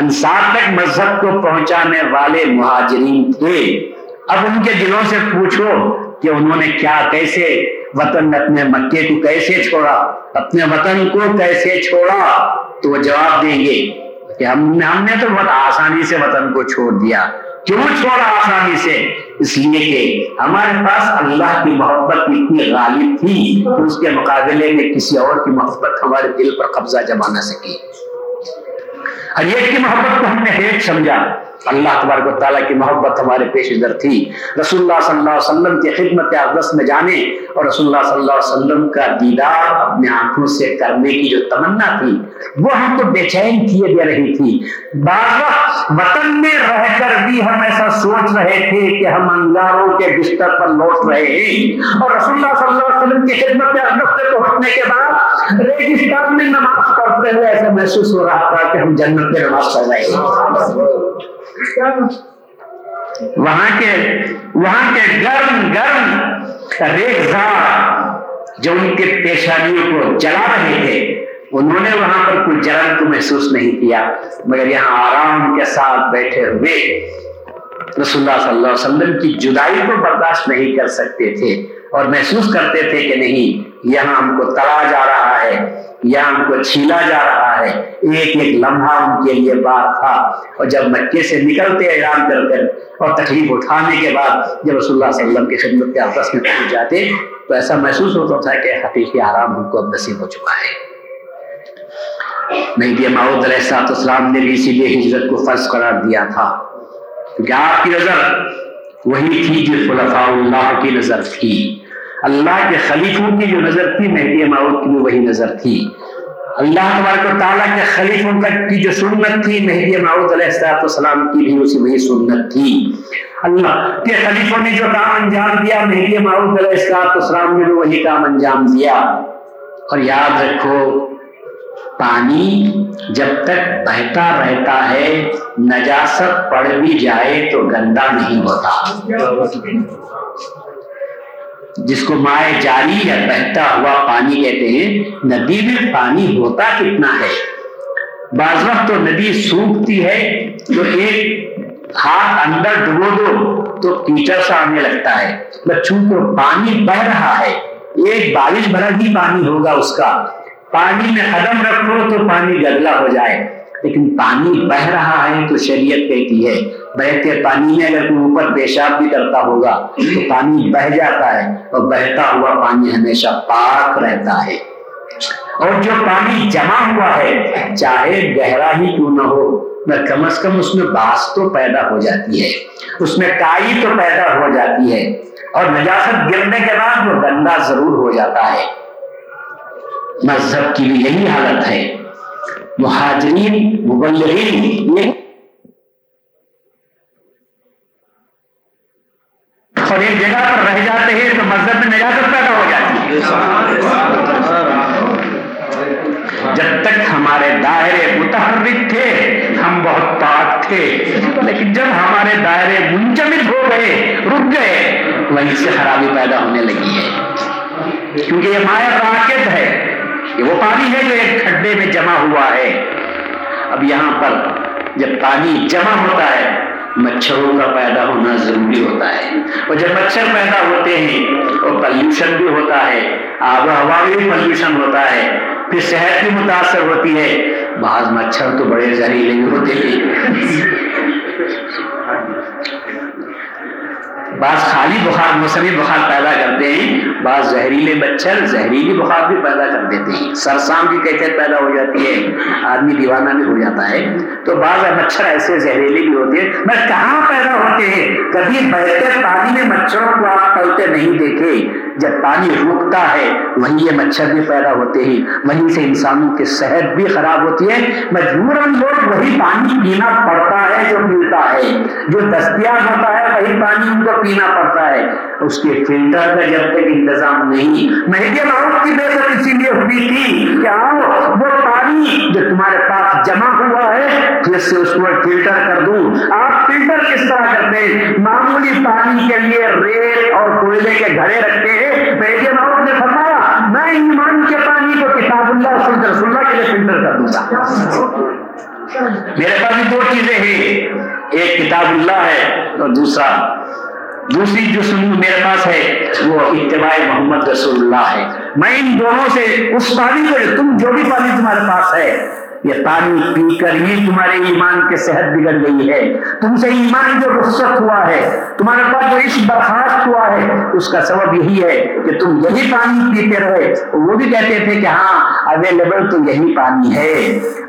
انصار تک مذہب کو پہنچانے والے مہاجرین تھے. اب ان کے دلوں سے پوچھو کہ انہوں نے کیا، کیسے وطن، اپنے مکے کو کیسے چھوڑا، اپنے وطن کو کیسے چھوڑا، تو وہ جواب دیں گے کہ ہم ہم نے تو بہت آسانی سے وطن کو چھوڑ دیا. کیوں چھوڑا آسانی سے؟ اس لیے کہ ہمارے پاس اللہ کی محبت اتنی غالب تھی کہ اس کے مقابلے میں کسی اور کی محبت ہمارے دل پر قبضہ جما نہ سکی. ہر ایک کی محبت کو ہم نے ہیٹ سمجھا، اللہ تبارک و تعالیٰ کی محبت ہمارے پیش نظر تھی. رسول اللہ صلی اللہ علیہ وسلم کی خدمت اقدس میں جانے اور رسول اللہ صلی اللہ علیہ وسلم کا دیدار اپنے آنکھوں سے کرنے کی جو تمنا تھی وہ ہم کو بے چین کیے دے رہی تھی. بعض وقت وطن میں رہ کر بھی ہم ایسا سوچ رہے تھے کہ ہم انگاروں کے بستر پر لوٹ رہے ہیں، اور رسول اللہ صلی اللہ علیہ وسلم کی خدمت اقدس میں پہنچنے کے بعد ریگستان میں نماز پڑھتے ہوئے ایسا محسوس ہو رہا تھا کہ ہم جنت میں نماز پڑھ رہے ہیں. وہاں کے وہاں کے گرم گرم ریگزار جو ان کے پیشانیوں کو جلا رہے تھے، انہوں نے وہاں پر کوئی جلن کو محسوس نہیں کیا، مگر یہاں آرام کے ساتھ بیٹھے ہوئے رسول اللہ صلی اللہ علیہ وسلم کی جدائی کو برداشت نہیں کر سکتے تھے اور محسوس کرتے تھے کہ نہیں، یہاں ہم کو تلا جا رہا ہے، یہاں ہم کو چھیلا جا رہا ہے. ایک ایک لمحہ ان کے لیے بات تھا. اور جب مکے سے نکلتے اعلان کر کر اور تکلیف اٹھانے کے بعد جب رسول اللہ صلی اللہ علیہ وسلم کی خدمت کے آپس میں پہنچ جاتے تو ایسا محسوس ہوتا تھا کہ حقیقی آرام ان کو اب نصیب ہو چکا ہے. نبی معود علیہ الصلوۃ والسلام نے بھی اسی لیے ہجرت کو فرض قرار دیا تھا، کیونکہ آپ کی نظر وہی تھی جو خلفاء اللہ کی نظر تھی، اللہ کے خلیفوں کی جو نظر تھی مہدی معود کی بھی وہی نظر تھی. اللہ تبارک و تعالیٰ کے خلیفوں کی جو سنت تھی مہدی معود علیہ السلام کی بھی اسی وہی سنت تھی. اللہ کے خلیفوں نے جو کام انجام دیا مہدی معود علیہ السلام نے بھی وہی کام انجام دیا. اور یاد رکھو، پانی جب تک بہتا رہتا ہے نجاست پڑ بھی جائے تو گندا نہیں ہوتا. جس کو مائع جاری یا بہتا ہوا پانی کہتے ہیں. ندی میں پانی ہوتا کتنا ہے، بعض وقت تو ندی سوکھتی ہے تو ایک ہاتھ اندر ڈبو دو تو کیچڑ سا آنے لگتا ہے بچوں کو، پانی بہ رہا ہے، ایک بالش بھرا بھی پانی ہوگا اس کا، پانی میں قدم رکھو تو پانی گدلا ہو جائے، لیکن پانی بہ رہا ہے تو شریعت کہتی ہے بہتے پانی میں اگر کوئی اوپر پیشاب بھی کرتا ہوگا تو پانی بہ جاتا ہے، اور بہتا ہوا پانی ہمیشہ پاک رہتا ہے، اور جو پانی جمع ہوا ہے چاہے گہرا ہی کیوں نہ ہو کم از کم اس میں باس تو پیدا ہو جاتی ہے، اس میں کائی تو پیدا ہو جاتی ہے، اور نجاست گرنے کے بعد وہ گندا ضرور ہو جاتا ہے۔ مذہب کی بھی یہی حالت ہے، مہاجرین مبلغین یہ اور ایک جگہ پر رہ جاتے ہیں تو مذہب میں نجاست پیدا ہو جاتی ہے۔ جب تک ہمارے دائرے متحرک تھے ہم بہت پاک تھے، لیکن جب ہمارے دائرے منجمد ہو گئے، رک گئے، وہیں سے خرابی پیدا ہونے لگی ہے، کیونکہ یہ مایا راکت ہے، یہ وہ پانی ہے جو ایک کھڈے میں جمع ہوا ہے۔ اب یہاں پر جب پانی جمع ہوتا ہے مچھروں کا پیدا ہونا ضروری ہوتا ہے، اور جب مچھر پیدا ہوتے ہیں اور پلیوشن بھی ہوتا ہے، آب و ہوا میں بھی پلیوشن ہوتا ہے، پھر صحت بھی متاثر ہوتی ہے، بعض مچھر تو بڑے زہریلے ہوتے ہیں، بعض خالی بخار موسمی بخار پیدا کرتے ہیں، بعض زہریلے مچھر زہریلی بخار بھی پیدا کر دیتے ہیں، سرسام کی کیفیت پیدا ہو جاتی ہے، آدمی دیوانہ بھی ہو جاتا ہے۔ تو بعض مچھر ایسے زہریلے بھی ہوتے ہیں، میں کہاں پیدا ہوتے ہیں، کبھی بہتے پانی میں مچھروں کو آپ پلتے نہیں دیکھے، جب پانی رکتا ہے وہیں یہ مچھر بھی پیدا ہوتے ہیں، وہیں سے انسانوں کی صحت بھی خراب ہوتی ہے، مجبوراً لوگ وہی پانی پینا پڑتا ہے جو ملتا ہے، جو دستیاب ہوتا ہے وہی پانی ان کو پینا پڑتا ہے، اس کے فلٹر کا جب تک انتظام نہیں۔ مہنگے لوگوں کی بہتر اسی لیے ہوئی تھی کہ آؤ وہ پانی جو تمہارے پاس جمع ہوا ہے پھر سے اس کو فلٹر کر دوں۔ آپ فلٹر کس طرح کرتے ہیں؟ معمولی پانی کے لیے ریت اور کوئلے کے گھڑے رکھتے ہیں۔ نے فرمایا میں ایمان کے پانی کو کتاب اللہ سنت رسول اللہ کے لیے فلٹر کر دوں گا۔ میرے پاس دو چیزیں ہیں، ایک کتاب اللہ ہے اور دوسرا دوسری جو سنت میرے پاس ہے وہ اتباع محمد رسول اللہ ہے۔ میں ان دونوں سے اس پانی کو تم جو بھی پانی تمہارے پاس ہے یہ پانی پی کر ہی تمہارے ایمان کی صحت بگڑ گئی ہے، تم سے ایمان جو رخصت ہوا ہے، تمہارے پاس جو عشق برخاست ہوا ہے، اس کا سبب یہی ہے کہ تم یہی پانی پیتے رہے۔ وہ بھی کہتے تھے کہ ہاں اویلیبل تو یہی پانی ہے،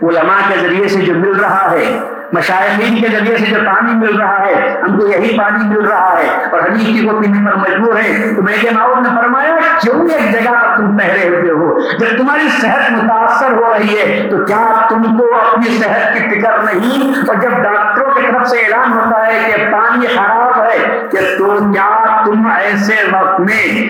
علماء کے ذریعے سے جو مل رہا ہے، مشائخین کے ذریعے سے جو پانی مل رہا ہے، ہم کو یہی پانی مل رہا ہے اور ہم اسی کو پینے پر مجبور ہیں۔ تو میرے ماؤد نے فرمایا کیوں ایک جگہ پر تم ٹھہرے ہوتے ہو؟ جب تمہاری صحت متاثر ہو رہی ہے تو کیا تم کو اپنی صحت کی فکر نہیں؟ اور جب ڈاکٹروں کی طرف سے اعلان ہوتا ہے کہ پانی خراب ہے کہ تو کیا تم ایسے وقت میں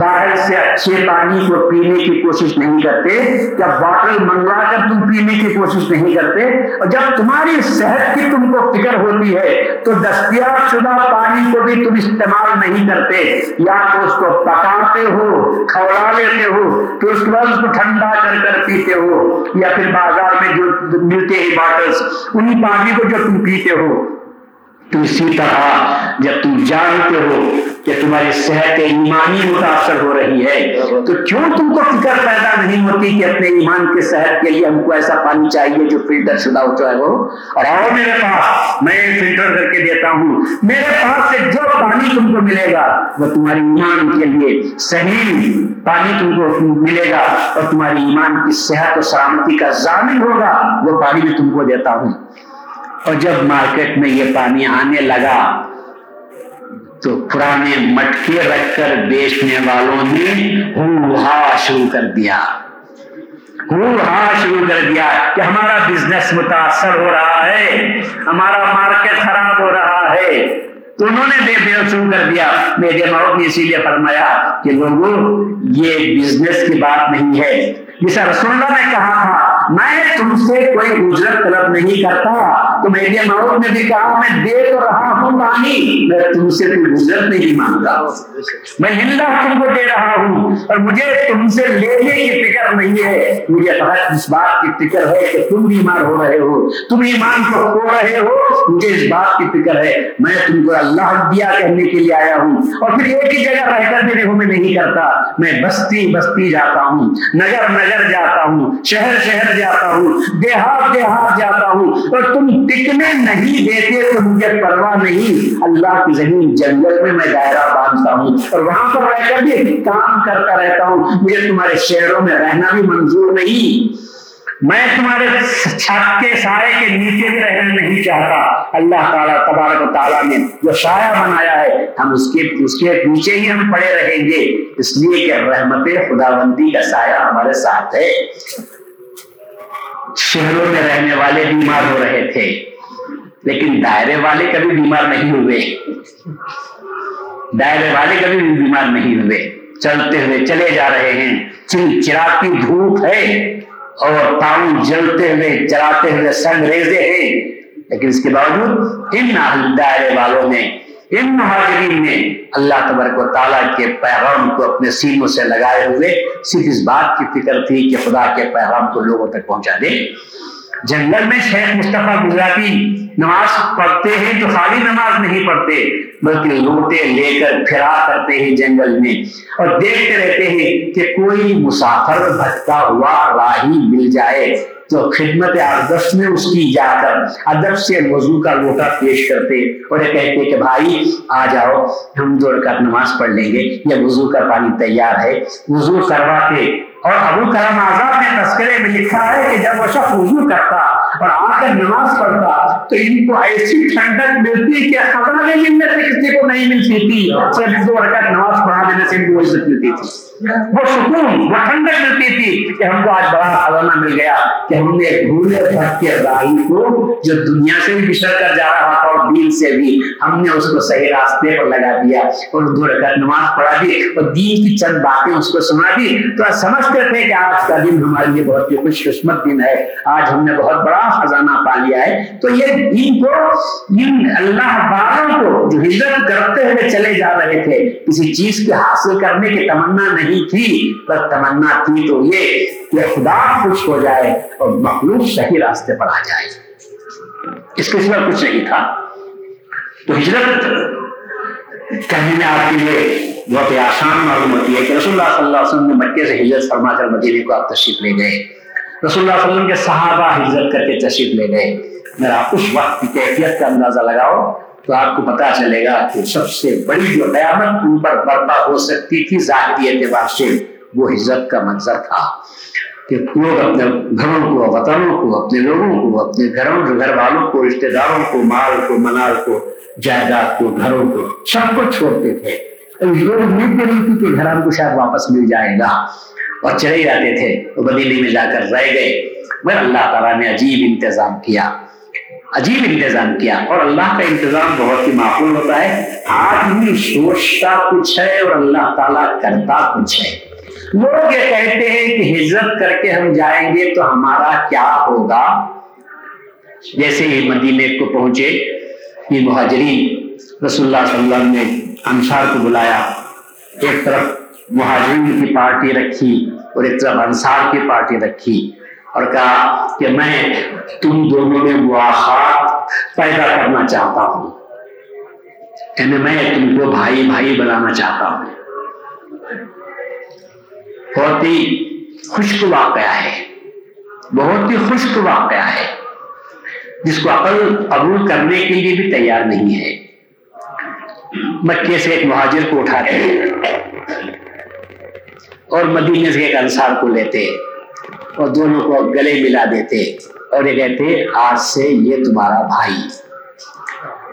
باہر سے اچھے پانی کو پینے کی کوشش نہیں کرتے؟ یا باٹل منگوا کر تم پینے کی کوشش نہیں کرتے؟ اور جب تمہاری صحت کی تم کو فکر ہوتی ہے تو دستیاب شدہ پانی کو بھی تم استعمال نہیں کرتے، یا تو اس کو پکاتے ہو، کھولا لیتے ہو، پھر اس کے بعد اس کو ٹھنڈا کر کر پیتے ہو، یا پھر بازار میں جو ملتے ہیں باٹلس انہیں پانی کو جو تم پیتے ہو۔ تو اسی طرح جب تم جانتے ہو کہ تمہاری صحت ایمانی متاثر ہو رہی ہے تو کیوں تم کو فکر پیدا نہیں ہوتی کہ اپنے ایمان کی صحت کے لیے ہم کو ایسا پانی چاہیے جو فلٹر شدہ ہو چاہے ہو؟ اور آؤ میرے پاس، میں فلٹر کر کے دیتا ہوں، میرے پاس سے جو پانی تم کو ملے گا وہ تمہارے ایمان کے لیے صحیح پانی تم کو ملے گا اور تمہاری ایمان کی صحت اور سلامتی کا ضامن ہوگا، وہ پانی میں تم کو دیتا ہوں۔ اور جب مارکیٹ میں یہ پانی آنے لگا تو پرانے مٹکے رکھ کر بیچنے والوں نے ہوا شروع کر دیا ہوا شروع کر دیا کہ ہمارا بزنس متاثر ہو رہا ہے، ہمارا مارکیٹ خراب ہو رہا ہے، تو انہوں نے بے بے شروع کر دیا۔ میرے موت نے اسی لیے فرمایا کہ لوگوں یہ بزنس کی بات نہیں ہے، جسے رسول اللہ نے کہا تھا میں تم سے کوئی اجرت طلب نہیں کرتا، تو میں نے معروف نے بھی کہا میں دے تو رہا ہوں پانی، میں تم سے کوئی اجرت نہیں مانگتا، میں ہندہ تم کو دے رہا ہوں اور مجھے تم سے لینے کی فکر نہیں ہے، مجھے فقط اس بات کی فکر ہے کہ تم بیمار ہو رہے ہو، تم ایمان کو کھو رہے ہو، مجھے اس بات کی فکر ہے، میں تم کو اللہ دیا کہنے کے لیے آیا ہوں اور پھر ایک ہی جگہ رہ کر بھی میں نہیں کرتا، میں بستی بستی جاتا ہوں، نگر نگر جاتا ہوں، شہر شہر جاتا ہوں، دیہات دیہات جاتا ہوں اور تم ٹکنے نہیں دیتے تو مجھے پرواہ نہیں، اللہ کی زمین جنگل میں میں دائرہ باندھتا ہوں اور وہاں پر رہ کر بھی کام کرتا رہتا ہوں، مجھے تمہارے شہروں میں رہنا بھی منظور نہیں، میں تمہارے چھت کے سائے کے نیچے بھی رہنا نہیں چاہتا، اللہ تعالیٰ تبارک و تعالیٰ نے جو سایہ بنایا ہے ہم اس کے اس کے نیچے ہی ہم پڑے رہیں گے، اس لیے کہ رحمت خداوندی کا سایہ ہمارے ساتھ ہے۔ شہروں میں رہنے والے بیمار ہو رہے تھے لیکن دائرے والے کبھی بیمار نہیں ہوئے، دائرے والے کبھی بیمار نہیں ہوئے، چلتے ہوئے چلے جا رہے ہیں، چن چراغ کی دھوپ ہے اور تاؤں جلتے ہوئے جلاتے ہوئے سنگریزے ہیں، لیکن اس کے باوجود ان دائرے والوں نے ان مہاجرین نے اللہ تبارک و تعالیٰ کے پیغام کو اپنے سینوں سے لگائے ہوئے صرف اس بات کی فکر تھی کہ خدا کے پیغام کو لوگوں تک پہنچا دے۔ جنگل میں شیخ مصطفیٰ گجراتی نماز پڑھتے ہیں تو خالی نماز نہیں پڑھتے بلکہ لوٹے لے کر پھرا کرتے ہیں جنگل میں اور دیکھتے رہتے ہیں کہ کوئی مسافر بھٹکا ہوا راہی مل جائے تو خدمت اردش میں اس کی جا کر ادب سے وضو کا لوٹا پیش کرتے اور یہ کہتے کہ بھائی آ جاؤ ہم دوڑ کر نماز پڑھ لیں گے، یہ وضو کا پانی تیار ہے، وضو کروا کے، اور ابو کرم آزاد نے تذکرے میں لکھا ہے کہ جب وہ شخص وضو کرتا اور آ کر نماز پڑھتا تو ان کو ایسی ٹھنڈک ملتی کہ خبر نہیں ملنے سے کسی کو نہیں ملتی تھی، صرف دو رکعت نماز پڑھا دینے سے ان کو عزت ملتی تھی، وہ سکون وہ ٹھنڈک ملتی تھی کہ ہم کو آج بڑا خزانہ مل گیا کہ ہم نے بھولے بھٹکے راہی کو جو دنیا سے بھی بچھڑ کر جا رہا تھا اور دین سے بھی ہم نے اس کو صحیح راستے پر لگا دیا اور دو رکعت نماز پڑھا دی اور دین کی چند باتیں اس کو سنا دی تو سمجھتے تھے کہ آج کا دن ہمارے لیے بہت ہی خوش قسمت دن ہے، آج ہم نے بہت بڑا خزانہ پا لیا ہے۔ تو یہ دین کو ان اللہ باروں کو جو ہجرت کرتے ہوئے چلے جا رہے تھے کسی چیز کے حاصل کرنے کی تمنا نہیں تھی، بس تمنا تھی تو یہ کہ خدا خوش ہو جائے اور مخلوق صحیح راستے پر آ جائے، اس کے سوا کچھ نہیں تھا۔ تو ہجرت کہنے میں آپ کے لیے بہت آسان معلوم ہوتی ہے کہ رسول اللہ صلی اللہ علیہ وسلم نے مکے سے ہجرت فرما کر مدینے کو آپ تشریف لے گئے، رسول اللہ صلی اللہ علیہ وسلم کے صحابہ ہجرت کر کے تشریف لے گئے، اگر آپ اس وقت کی کیفیت کا اندازہ لگاؤ تو آپ کو پتہ چلے گا کہ سب سے بڑی جو قیامت ان پر برپا ہو سکتی تھی ظاہری اعتبار سے وہ ہجرت کا منظر تھا کہ لوگ اپنے گھروں کو، وطنوں کو، اپنے لوگوں کو، اپنے گھروں گھر والوں کو، رشتے داروں کو، مال کو، منال کو، جائیداد کو، گھروں کو، سب کو چھوڑتے تھے، لوگ امید نہیں تھی کہ گھر ہم کو شاید واپس مل جائے گا اور چلے جاتے تھے اور مدینے میں جا کر رہ گئے۔ مگر اللہ تعالیٰ نے عجیب انتظام کیا، عجیب انتظام کیا، اور اللہ کا انتظام بہت ہی معقول ہوتا ہے، آدمی سوچتا کچھ ہے اور اللہ تعالیٰ کرتا کچھ ہے۔ لوگ یہ کہتے ہیں کہ ہجرت کر کے ہم جائیں گے تو ہمارا کیا ہوگا، جیسے ہی مدینے کو پہنچے یہ مہاجرین، رسول اللہ صلی اللہ علیہ وسلم نے انصار کو بلایا، ایک طرف مہاجرین کی پارٹی رکھی اور ایک طرف انصار کی پارٹی رکھی اور کہا کہ میں تم دونوں میں مواخات پیدا کرنا چاہتا ہوں، یعنی میں تم کو بھائی بھائی بنانا چاہتا ہوں۔ بہت ہی خشک واقعہ ہے، بہت ہی خشک واقعہ ہے جس کو عقل قبول کرنے کے لیے بھی تیار نہیں ہے۔ مکے سے ایک مہاجر کو اٹھاتے اور مدینے سے ایک انصار کو لیتے اور دونوں کو گلے ملا دیتے اور یہ کہتے آج سے یہ تمہارا بھائی۔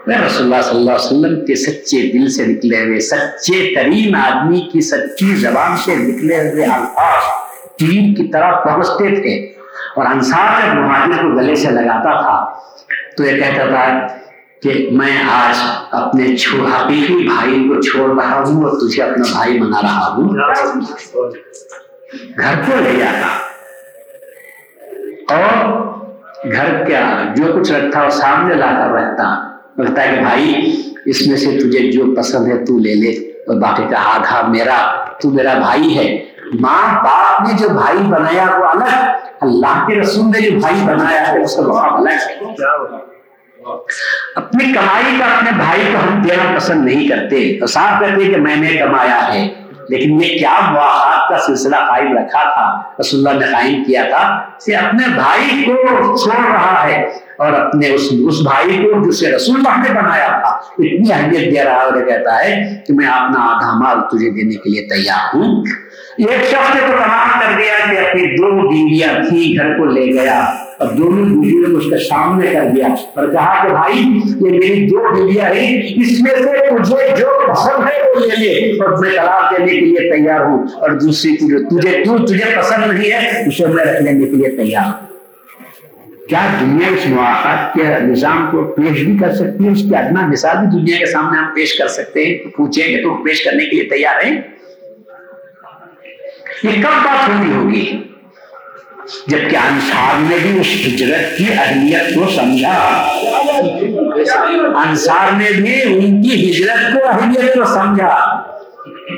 میں رسول اللہ صلی اللہ علیہ وسلم کے سچے دل سے نکلے ہوئے سچے ترین آدمی کی سچی زبان سے نکلے ہوئے الفاظ تیر کی طرح پہنچتے تھے، اور انصار جب مہاجر کو گلے سے لگاتا تھا تو یہ کہتا تھا کہ میں آج اپنے حقیقی بھائی کو چھوڑ رہا ہوں اور تجھے اپنا بھائی بنا رہا ہوں۔ گھر کو لے جاتا اور گھر کیا جو کچھ رکھا وہ سامنے لا کر رکھتا رکھتا ہے کہ بھائی اس میں سے تجھے جو پسند ہے تو لے لے اور باقی کا آدھا میرا، تو میرا بھائی ہے۔ ماں باپ نے جو بھائی بنایا وہ الگ، اللہ کے رسول نے جو بھائی بنایا ہے اس کا مقابلہ ہے۔ اپنی کمائی کا اپنے بھائی کو ہم دینا پسند نہیں کرتے، اور صاف کہتے ہیں کہ میں نے کمایا ہے، لیکن یہ کیا مواخات کا سلسلہ قائم رکھا تھا رسول اللہ نے قائم کیا تھا کہ اپنے بھائی کو چھوڑ رہا ہے اور اپنے اس اس بھائی کو جسے رسول اللہ نے بنایا تھا اتنی اہمیت دے رہا ہے اور کہتا ہے کہ میں اپنا آدھا مال تجھے دینے کے لیے تیار ہوں۔ ایک شخص نے تو تمام کر دیا کہ اپنی دو بیویاں تھی گھر کو لے گیا اور دونوں بیویوں کو اس کے سامنے کر دیا اور کہا کہ بھائی یہ میری دو بیویاں ہیں، اس میں سے تجھے جو پسند ہے وہ لے لے اور میں طلاق دینے کے لیے تیار ہوں، اور دوسری تجھے تجھے جو تجھے پسند نہیں ہے اسے میں رکھ لینے کے لیے تیار ہوں۔ کیا دنیا اس مواقعات کے نظام کو پیش بھی کر سکتی ہے؟ اس کی ادنا مثال بھی دنیا کے سامنے ہم پیش کر سکتے ہیں، پوچھیں کہ تم پیش کرنے کے لیے تیار ہیں؟ یہ کب بات ہوئی ہوگی جبکہ انصار نے بھی اس ہجرت کی اہمیت کو سمجھا، انصار نے بھی ان کی ہجرت کو اہمیت کو سمجھا،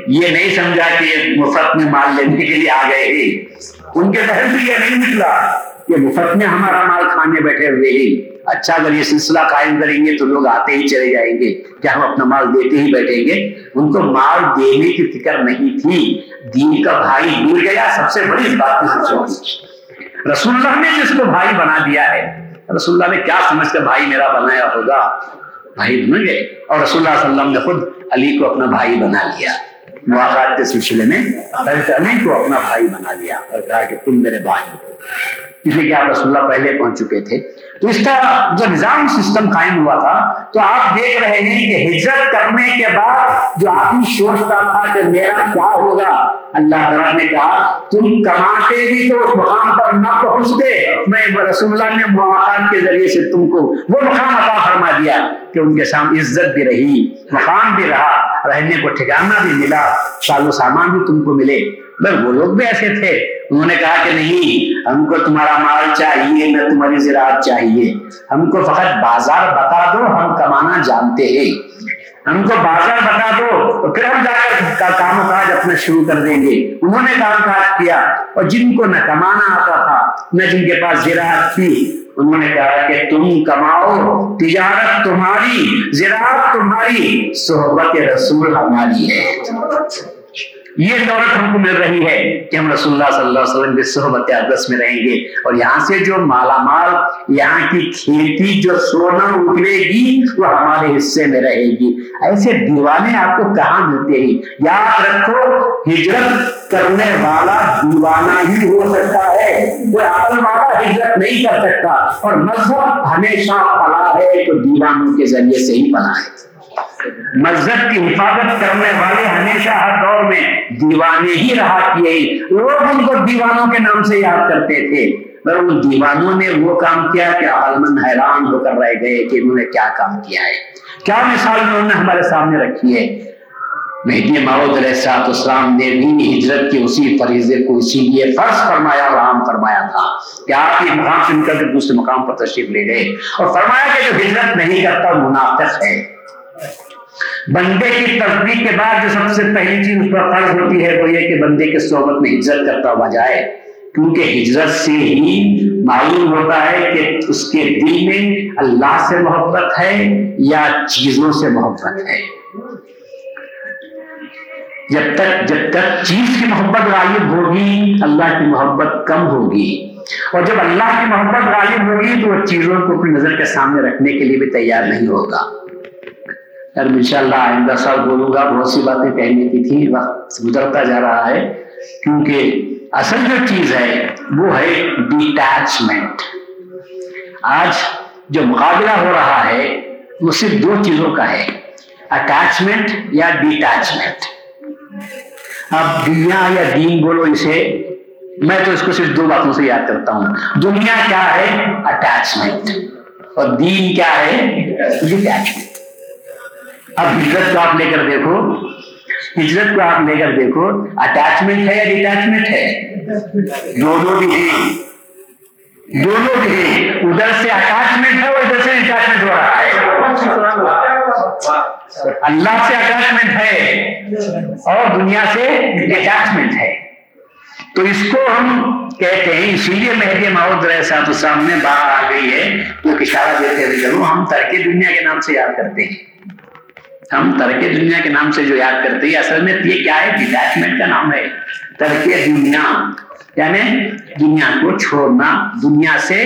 یہ نہیں سمجھا کہ مفت میں مال لینے کے لیے آ گئے ہی، ان کے ذہن میں یہ نہیں نکلا کہ مفت میں ہمارا مال کھانے بیٹھے ہوئے ہی، اچھا اگر یہ سلسلہ قائم کریں گے تو لوگ آتے ہی چلے جائیں گے کیا ہم اپنا مال دیتے ہی بیٹھیں گے، ان کو مال دینے کی فکر نہیں تھی۔ دین کا بھائی مل گیا، سب سے بڑی بات سوچو رسول اللہ نے جس کو بھائی بنا دیا ہے، رسول اللہ نے کیا سمجھ کر بھائی میرا بنایا ہوگا، بھائی بن گئے، اور رسول اللہ صلی اللہ علیہ وسلم نے خود علی کو اپنا بھائی بنا لیا، مواقعات کے سلسلے میں حضرت علی کو اپنا بھائی بنا لیا اور کہا کہ تم میرے بھائی ہو، اس لیے کہ آپ رسول اللہ پہلے پہنچ چکے تھے۔ تو اس کا جو نظام سسٹم قائم ہوا تھا تو آپ دیکھ رہے ہیں کہ ہجرت کرنے کے بعد جو آدمی سوچتا تھا کہ میرا کیا ہوگا، اللہ تعالیٰ نے کہا تم کماتے بھی تو اس مقام پر نہ پہنچتے، میں رسول اللہ نے مواقعات کے ذریعے سے تم کو وہ مقام عطا فرما دیا کہ ان کے سامنے عزت بھی رہی، مقام بھی رہا، رہنے کو ٹھکانہ بھی ملا، سال و سامان بھی تم کو ملے۔ بس وہ لوگ بھی ایسے تھے، انہوں نے کہا کہ نہیں ہم کو تمہارا مال چاہیے نہ تمہاری زراعت چاہیے، ہم کو فقط بازار بتا دو، ہم کمانا جانتے ہیں، ہم کو بازار بتا دو تو پھر ہم جا کر کام و کاج اپنا شروع کر دیں گے۔ انہوں نے کام کاج کیا، اور جن کو نہ کمانا آتا تھا نہ جن کے پاس زراعت تھی انہوں نے کہا کہ تم کماؤ، تجارت تمہاری، زراعت تمہاری، صحبت رسول ہماری ہے۔ یہ دولت ہم کو مل رہی ہے کہ ہم رسول اللہ صلی اللہ علیہ وسلم کی صحبت اقدس میں رہیں گے، اور یہاں سے جو مالا مال، یہاں کی کھیتی جو سونا اگلے گی وہ ہمارے حصے میں رہے گی۔ ایسے دیوانے آپ کو کہاں ملتے ہیں؟ یاد رکھو ہجرت کرنے والا دیوانہ ہی ہو سکتا ہے، کوئی عقل والا ہجرت نہیں کر سکتا، اور مذہب ہمیشہ پلا ہے تو دیوانوں کے ذریعے سے ہی پلا ہے۔ مذہب کی حفاظت کرنے والے ہمیشہ ہر دور میں دیوانے ہی رہا کیے، لوگ ان کو دیوانوں کے نام سے یاد کرتے تھے، پر ان دیوانوں نے وہ کام کیا کہ عالم حیران ہو کر رہ گئے کہ انہوں نے کیا کام کیا ہے، کیا مثال انہوں نے ہمارے سامنے رکھی ہے۔ مہدی موعود علیہ الصلوۃ والسلام نے بھی ہجرت کے اسی فریضے کو اسی لیے فرض فرمایا اور عام فرمایا تھا کہ آپ ایک مقام سے نکل کر دوسرے مقام پر تشریف لے گئے، اور فرمایا کہ جو ہجرت نہیں کرتا منافق ہے۔ بندے کی تصدیق کے بعد جو سب سے پہلی چیز اس پر فرض ہوتی ہے وہ یہ کہ بندے کے صحبت میں ہجرت کرتا ہوا جائے، کیونکہ ہجرت سے ہی معلوم ہوتا ہے کہ اس کے دل میں اللہ سے محبت ہے یا چیزوں سے محبت ہے۔ جب تک جب تک چیز کی محبت غالب ہوگی اللہ کی محبت کم ہوگی، اور جب اللہ کی محبت غالب ہوگی تو وہ چیزوں کو اپنی نظر کے سامنے رکھنے کے لیے بھی تیار نہیں ہوگا۔ ان شاء اللہ آئندہ سال بولوں گا، بہت سی باتیں کہنے کی تھی، وقت گزرتا جا رہا ہے، کیونکہ اصل جو چیز ہے وہ ہے ڈیٹیچمنٹ۔ آج جو مقابلہ ہو رہا ہے وہ صرف دو چیزوں کا ہے، اٹیچمنٹ یا ڈیٹیچمنٹ۔ اب دنیا یا دین بولو اسے، میں تو اس کو صرف دو باتوں سے یاد کرتا ہوں، دنیا کیا ہے اٹیچمنٹ، اور دین کیا ہے ڈیٹیچمنٹ۔ اب ہجرت کو آپ لے کر دیکھو، ہجرت کو آپ لے کر دیکھو اٹیچمنٹ ہے یا ڈیٹیچمنٹ ہے؟ دونوں بھی ہیں، دونوں بھی ادھر سے اٹیچمنٹ ہے اور ادھر سے اٹیچمنٹ ہو رہا ہے. اللہ سے اٹیچمنٹ ہے اور دنیا سے اٹیچمنٹ ہے. تو اس کو ہم کہتے ہیں، اسی لیے مہدی ماؤد علیہ الصلوۃ والسلام نے باہر آ گئی ہے تو اشارہ دیتے ہوئے چلو، ہم ترک دنیا کے نام سے یاد کرتے ہیں، ہم ترک دنیا کے نام سے جو یاد کرتے ہیں اصل میں یہ کیا ہے، ڈیٹیچمنٹ کا نام ہے. ترک دنیا یعنی دنیا کو چھوڑنا، دنیا سے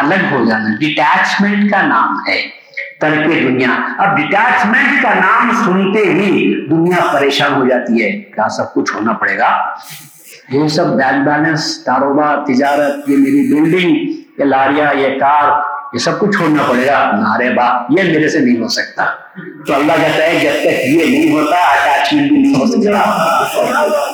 الگ ہو جانا، ڈیٹیچمنٹ کا نام ہے ترک دنیا. اب ڈیٹیچمنٹ کا نام سنتے ہی دنیا پریشان ہو جاتی ہے، کیا سب کچھ ہونا پڑے گا، یہ سب بینک بیلنس، کاروبار، تجارت، یہ میری بلڈنگ، یہ لاریاں، یہ کار، یہ سب کچھ چھوڑنا پڑے گا؟ نارے با، یہ میرے سے نہیں ہو سکتا. تو اللہ کہتا ہے جب تک یہ نہیں ہوتا اٹیچمنٹ بھی نہیں ہو سکتا،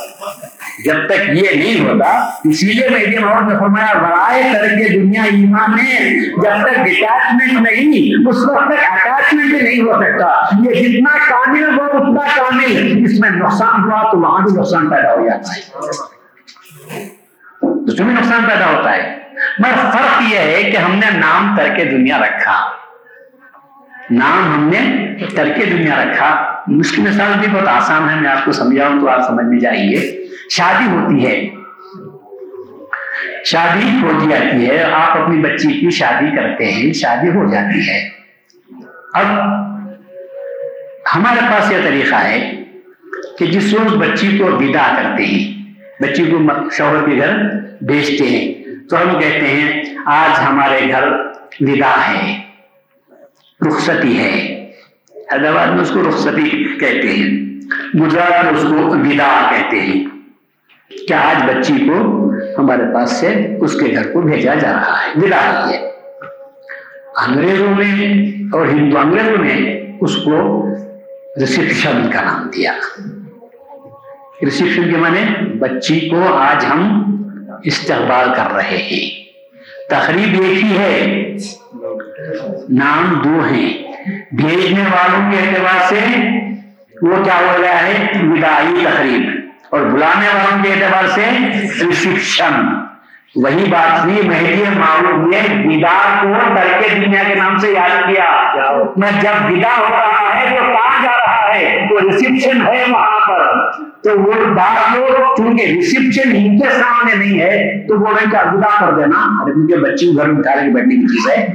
جب تک یہ نہیں ہوتا. اسی لیے میں نے فرمایا برائے ترک دنیا ایمان ہے، جب تک ڈیٹیچمنٹ نہیں اس وقت تک اٹیچمنٹ بھی نہیں ہو سکتا. یہ جتنا کامل ہو اتنا کامل، اس میں نقصان ہوا تو وہاں بھی نقصان پیدا ہو جاتا ہے، اس میں نقصان پیدا ہوتا ہے. مگر فرق یہ ہے کہ ہم نے نام ترک دنیا رکھا، نام ہم نے ترک دنیا رکھا. اس کی مثال بھی بہت آسان ہے، میں آپ کو سمجھاؤں تو آپ سمجھ میں جائیے. شادی ہوتی ہے، شادی ہو جاتی ہے، آپ اپنی بچی کی شادی کرتے ہیں، شادی ہو جاتی ہے. اب ہمارے پاس یہ طریقہ ہے کہ جس روز بچی کو ودا کرتے ہیں، بچی کو شوہر کے گھر بھیجتے ہیں، تو ہم کہتے ہیں آج ہمارے گھر ودا ہے، رخصتی ہے. حیدرآباد میں اس کو رخصتی کہتے ہیں، گجرات میں اس کو ودا کہتے ہیں. کہ آج بچی کو ہمارے پاس سے اس کے گھر کو بھیجا جا رہا ہے، ودا ہے. انگریزوں میں اور ہندو انگریزوں نے اس کو ریسیپشن کا نام دیا. ریسیپشن کے معنی بچی کو آج ہم استقبال کر رہے ہیں. تقریب ایک ہی ہے، نام دو ہیں. بھیجنے والوں کے اعتبار سے وہ کیا ہو گیا ہے، وداعی تقریب، اور بلانے والوں کے اعتبار سے ریسیپشن. وہی بات تھی، مہدی ماؤد نے ودا کو ترک دنیا کے نام سے یاد کیا. میں جب ودا ہو رہا ہے تو کہاں جا رہا ہے، تو ریسیپشن ہے وہاں پر. تو وہ بات لوگ چونکہ ریسیپشن ان کے سامنے نہیں ہے تو وہ کیا ودا کر دینا، ارے ان کے بچے گھر میں اٹھا کے بیٹھنے کی چیز ہے،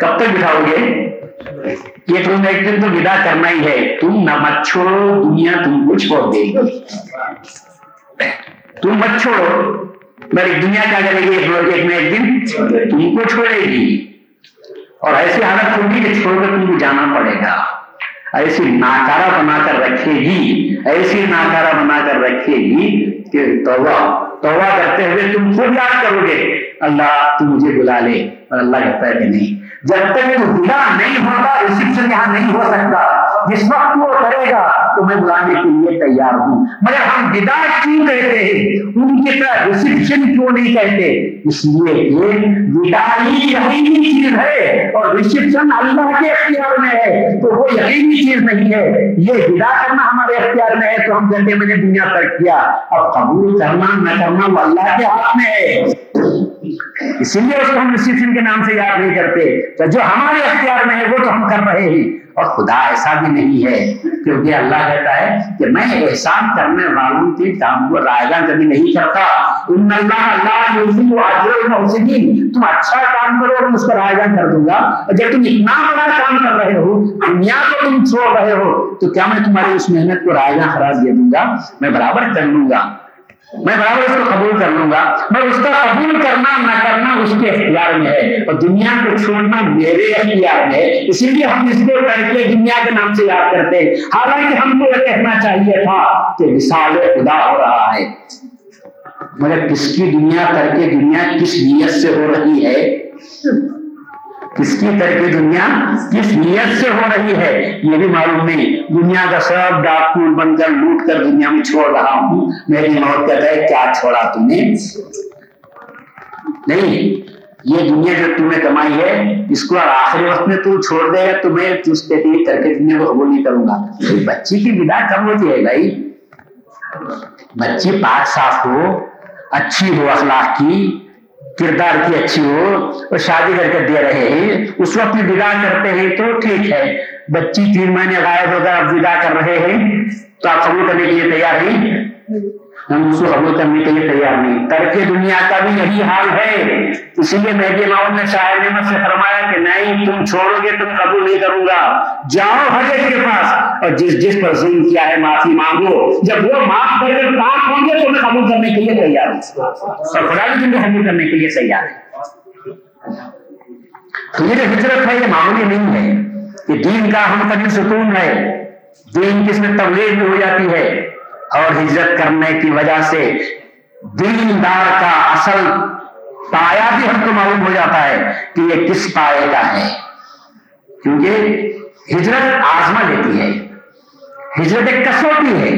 کب تک بٹھاؤ گے؟ یہ تم ایک دن تو ودا کرنا ہی ہے، تم نہ مت چھوڑو دنیا، تم کچھ چھوڑ دے گی، تم مت چھوڑو، میری دنیا کیا کرے گی، ایک نہ ایک دن تم کو چھوڑے گی. اور ایسی حالت ہوگی کہ چھوڑ کر تم کو جانا پڑے گا، ایسی ناکارہ بنا کر رکھے گی، ایسی ناکارہ بنا کر رکھے گی کہ توبہ توبہ کرتے ہوئے تم خود یاد کرو گے اللہ تم مجھے بلا لے، اور اللہ کہتا ہے کہ نہیں. جب تک وہ بلا نہیں ہوتا ریسیپشن یہاں نہیں ہو سکتا. جس وقت وہ کرے گا تو میں بلانے کے لیے تیار ہوں. مگر ہم ودا کیوں کہتے ہیں، ان کی طرح ریسیپشن کیوں نہیں کہتے؟ اس لیے کہ ودا ہی یقینی چیز ہے اور ریسیپشن اللہ کے اختیار میں ہے، تو وہ یقینی چیز نہیں ہے. یہ ودا کرنا ہمارے اختیار میں ہے تو ہم کہتے ہیں میں نے دنیا ترک کیا. اب قبول کرنا نہ کرنا وہ اللہ کے ہاتھ میں ہے، اسی لیے اس کو ہم ریسیپشن کے نام سے یاد نہیں کرتے. جو ہمارے اختیار میں ہے وہ تو ہم کر رہے ہیں. اور خدا ایسا بھی نہیں ہے، کیونکہ اللہ کہتا ہے کہ میں احسان کرنے والوں کے کام کو رایگان کبھی نہیں کرتا. ان اللہ لا یضیع اجر المحسنین، تم اچھا کام کرو اور اس کو رایگان کر دوں گا. جب تم اتنا بڑا کام کر رہے ہو، دنیا کو تم چھوڑ رہے ہو، تو کیا میں تمہاری اس محنت کو رایگان قرار دے دوں گا؟ میں برابر کر لوں گا، میں برابر اس کو قبول کر لوں گا. میں اس کا قبول کرنا نہ کرنا اس کے اختیار میں ہے، اور دنیا کو چھوڑنا میرے اختیار میں ہے. اسی لیے ہم اس کو ترک دنیا کے نام سے یاد کرتے ہیں. حالانکہ ہم کو یہ کہنا چاہیے تھا کہ وصال خدا ہو رہا ہے، مگر کس کی دنیا ترک دنیا کس نیت سے ہو رہی ہے، کس کی ترک دنیا کس نیت سے ہو رہی ہے یہ بھی معلوم نہیں. دنیا کا سب ڈاکو بن کر لوٹ کر دنیا میں چھوڑ رہا ہوں. میری موت کہتا ہے کیا چھوڑا تم نے؟ نہیں، یہ دنیا جو تم نے کمائی ہے اس کو آخری وقت میں تو چھوڑ دے گا تو میں اس پہ بھی ترک دنیا کو قبول نہیں کروں گا. بچی کی ودا کب ہوتی ہے بھائی؟ بچی پاک صاف ہو، اچھی ہو، اخلاق کی، کردار کی اچھی ہو، اور شادی کر کے دے رہے ہیں، اس وقت بھی ودا کرتے ہیں تو ٹھیک ہے، بچی تین مہینے غائب ہو کر آپ ودا کر رہے ہیں تو آپ قبول کرنے کے لیے تیار ہیں؟ ہم اس کو قبول کرنے کے لیے تیار نہیں۔ ترک دنیا کا بھی یہی حال ہے، اسی لیے مہدی معاون نے شاعر نعمت سے فرمایا کہ نہیں، تم چھوڑو گے تم قبول نہیں کروں گا، جاؤ ہر ایک کے پاس اور جس جس پر ظلم کیا ہے معافی مانگو، جب وہ معاف کر کے پاک ہوں گے تو میں قبول کرنے کے لیے تیار ہوں، اور خدا بھی تم کو قبول کرنے کے لیے تیار ہے۔ تو یہ جو ہجرت ہے یہ معمولی نہیں ہے، یہ دین کا ہم ترین ستون ہے۔ دین کس میں تبلیغ بھی ہو جاتی ہے، اور ہجرت کرنے کی وجہ سے دیندار کا اصل پایا بھی ہم کو معلوم ہو جاتا ہے کہ یہ کس پائے کا ہے، کیونکہ ہجرت آزما لیتی ہے، ہجرت ایک کسوٹی ہے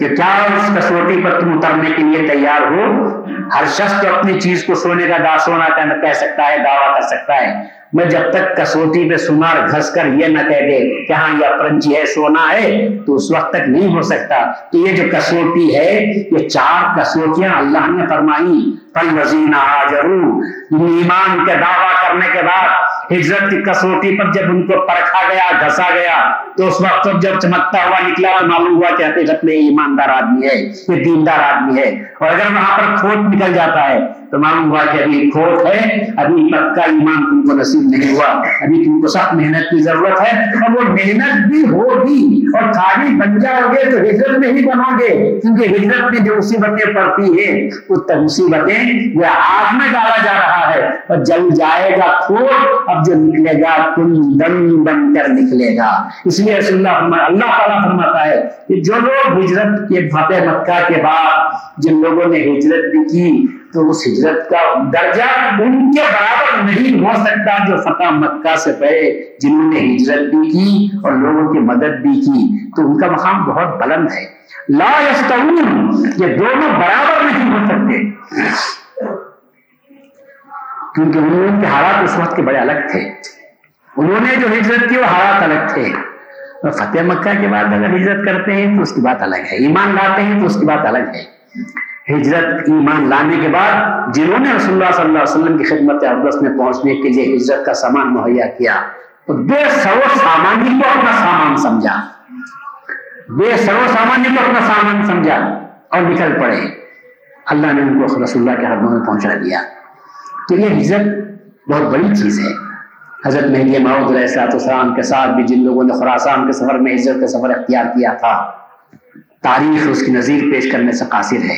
کہ کیا اس کسوٹی پر تم اترنے کے لیے تیار ہو۔ ہر شخص تو اپنی چیز کو سونے کا دا سونا کہہ سکتا ہے، دعویٰ کر سکتا ہے، میں جب تک کسوٹی پہ سمار گھس کر یہ نہ کہہ دے کہ ہاں یہ اپرنچی ہے، سونا ہے، تو اس وقت تک نہیں ہو سکتا۔ تو یہ جو کسوٹی ہے، یہ چار کسوٹیاں اللہ نے فرمائی، فالذین ہاجروا، ایمان کے دعویٰ کرنے کے بعد ہجرت کی کسوٹی پر جب ان کو پرکھا گیا، گھسا گیا، تو اس وقت جب چمکتا ہوا نکلا تو معلوم ہوا کہ حقیقت میں ایماندار آدمی ہے، یہ دیندار آدمی ہے، اور اگر وہاں پر کھوٹ نکل جاتا ہے تو معلوم ہوا کہ ابھی کھوٹ ہے، ابھی پکا ایمان تم کو نصیب نہیں ہوا، ابھی تم کو سخت محنت کی ضرورت ہے، اور وہ محنت بھی ہوگی، اور خالی بن جاؤ گے تو ہجرت میں ہی بنو گے، کیونکہ ہجرت میں جو مصیبتیں پڑتی ہیں وہ مصیبتیں وہ آگ میں ڈالا جا رہا ہے، اور جل جائے گا کھوٹ، اب جو نکلے گا تم دم بن کر نکلے گا۔ اس لیے رسول اللہ اللہ تعالیٰ فرماتا ہے کہ جو لوگ ہجرت کے فتح مکہ کے بعد جن لوگوں نے ہجرت بھی کی تو اس ہجرت کا درجہ ان کے برابر نہیں ہو سکتا جو فتح مکہ سے پہلے جنہوں نے ہجرت بھی کی اور لوگوں کی مدد بھی کی، تو ان کا مقام بہت بلند ہے۔ لا یستوون، یہ دونوں برابر نہیں ہو سکتے، کیونکہ ان کے حالات اس وقت کے بڑے الگ تھے، انہوں نے جو ہجرت کی وہ حالات الگ تھے، اور فتح مکہ کے بعد اگر ہجرت کرتے ہیں تو اس کی بات الگ ہے، ایمان لاتے ہیں تو اس کی بات الگ ہے۔ ہجرت ایمان لانے کے بعد جنہوں نے رسول اللہ صلی اللہ علیہ وسلم کی خدمت اقدس میں پہنچنے کے لیے ہجرت کا سامان مہیا کیا، تو بے سرو سامان ہی کو اپنا سامان سمجھا، بے سرو سامان ہی کو اپنا سامان سمجھا اور نکل پڑے، اللہ نے ان کو رسول اللہ کے خدمت میں پہنچا دیا۔ تو یہ ہجرت بہت بڑی چیز ہے۔ حضرت مہدی موعود علیہ الصلوۃ والسلام کے ساتھ بھی جن لوگوں نے خراسان کے سفر میں ہجرت کا سفر اختیار کیا تھا، تاریخ اس کی نظیر پیش کرنے سے قاصر ہے۔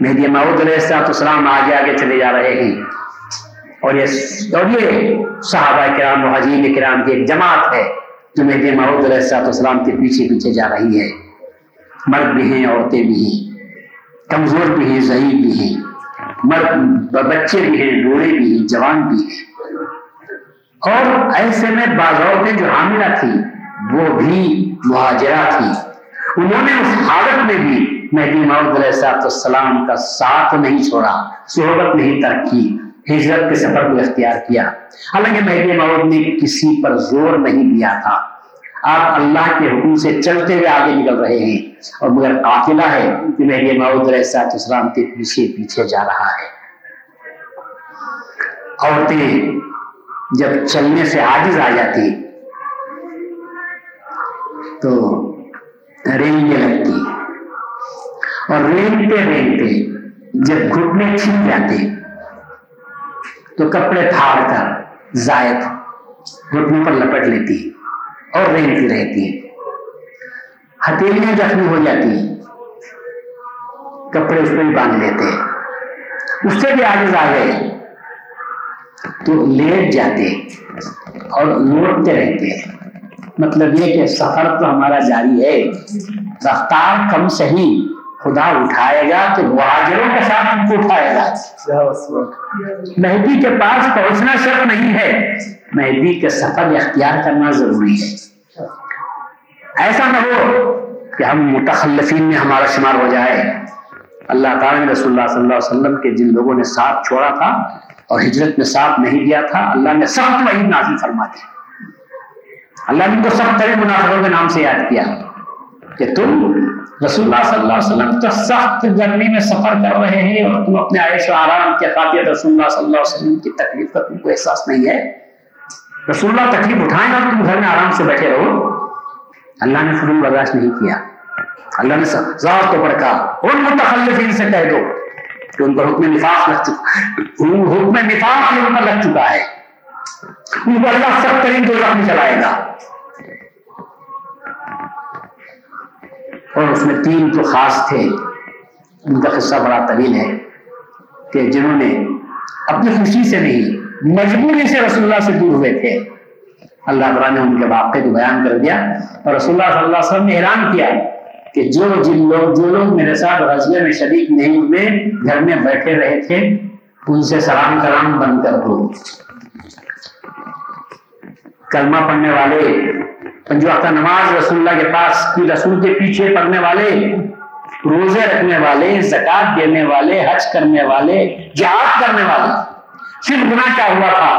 مہدی موعود علیہ الصلوۃ والسلام آگے آگے چلے جا رہے ہیں، اور یہ اور یہ صحابہ کرام، مہاجرین کرام کی ایک جماعت ہے جو مہدی موعود علیہ الصلوۃ والسلام کے پیچھے پیچھے جا رہی ہے، مرد بھی ہیں، عورتیں بھی ہیں، کمزور بھی ہیں، ضعیف بھی ہیں، مرد بچے بھی ہیں، بوڑھے بھی ہیں، جوان بھی ہیں، اور ایسے میں بعض عورتیں جو حاملہ تھیں وہ بھی مہاجرہ تھیں، انہوں نے اس حالت میں بھی مہدی موعود علیہ السلام کا ساتھ نہیں چھوڑا، صحبت نہیں ترک کی، ہجرت کے سفر کو اختیار کیا۔ حالانکہ مہدی موعود نے کسی پر زور نہیں دیا تھا، آپ اللہ کے حکم سے چلتے ہوئے آگے نکل رہے ہیں، اور مگر قافلہ ہے کہ مہدی موعود علیہ السلام کے پیچھے پیچھے جا رہا ہے۔ عورتیں جب چلنے سے عاجز آ جاتی تو رینگنے لگتی، اور رینگتے رینگتے جب گھٹنے چھن جاتے تو کپڑے پھاڑ کر زائد گھٹنے پر لپٹ لیتی اور رینگتی رہتی، ہتھیلیاں زخمی ہو جاتی، کپڑے اس پہ بھی باندھ لیتے، اس سے بھی عاجز آ گئے تو لیٹ جاتے اور لوٹتے رہتے۔ مطلب یہ کہ سفر تو ہمارا جاری ہے، رفتار کم صحیح، خدا اٹھائے گا تو مہاجروں کے ساتھ ہم کو اٹھائے گا۔ مہدی کے پاس پہنچنا شرط نہیں ہے، مہدی کے سفر اختیار کرنا ضروری ہے۔ ایسا نہ ہو کہ ہم متخلفین میں ہمارا شمار ہو جائے۔ اللہ تعالیٰ نے رسول اللہ صلی اللہ علیہ وسلم کے جن لوگوں نے ساتھ چھوڑا تھا اور ہجرت میں ساتھ نہیں دیا تھا، اللہ نے سخت وعید نازل فرما دی، اللہ نے ان کو سب ترین منافقوں کے نام سے یاد کیا کہ تم رسول اللہ صلی اللہ علیہ وسلم تو سخت گرمی میں سفر کر رہے ہیں اور تم اپنے عیش و آرام کے خاطر رسول اللہ صلی اللہ علیہ وسلم کی تکلیف کا تم کو احساس نہیں ہے. رسول اللہ تکلیف اٹھائیں گا تم گھر میں آرام سے بیٹھے رہو. اللہ نے فضول برداشت نہیں کیا. اللہ نے ذات کو پر کہا ان متخلفین سے کہہ دو کہ ان پر حکم نفاق لگ چکا حکم نفاق ان پر لگ چکا ہے، ان کو اللہ سخت ترین دوزخ میں جلائے گا. اور اس میں تین جو خاص تھے ان کا قصہ بڑا طویل ہے کہ جنہوں نے اپنی خوشی سے نہیں مجبوری سے رسول اللہ سے دور ہوئے تھے. اللہ تعالیٰ نے ان کے واقعے کو بیان کر دیا اور رسول اللہ صلی اللہ علیہ وسلم نے اعلان کیا کہ جو جن لوگ جو لوگ میرے ساتھ غزوے میں شریک نہیں ہوئے، گھر میں بیٹھے رہے تھے، ان سے سلام کرام بند کر دو. کلمہ پڑھنے والے، پنج وقتہ نماز رسول اللہ کے پاس کی رسول کے پیچھے پڑھنے والے، روزے رکھنے والے، زکات دینے والے، حج کرنے والے، جہاد کرنے والے. پھر گناہ کیا ہوا تھا؟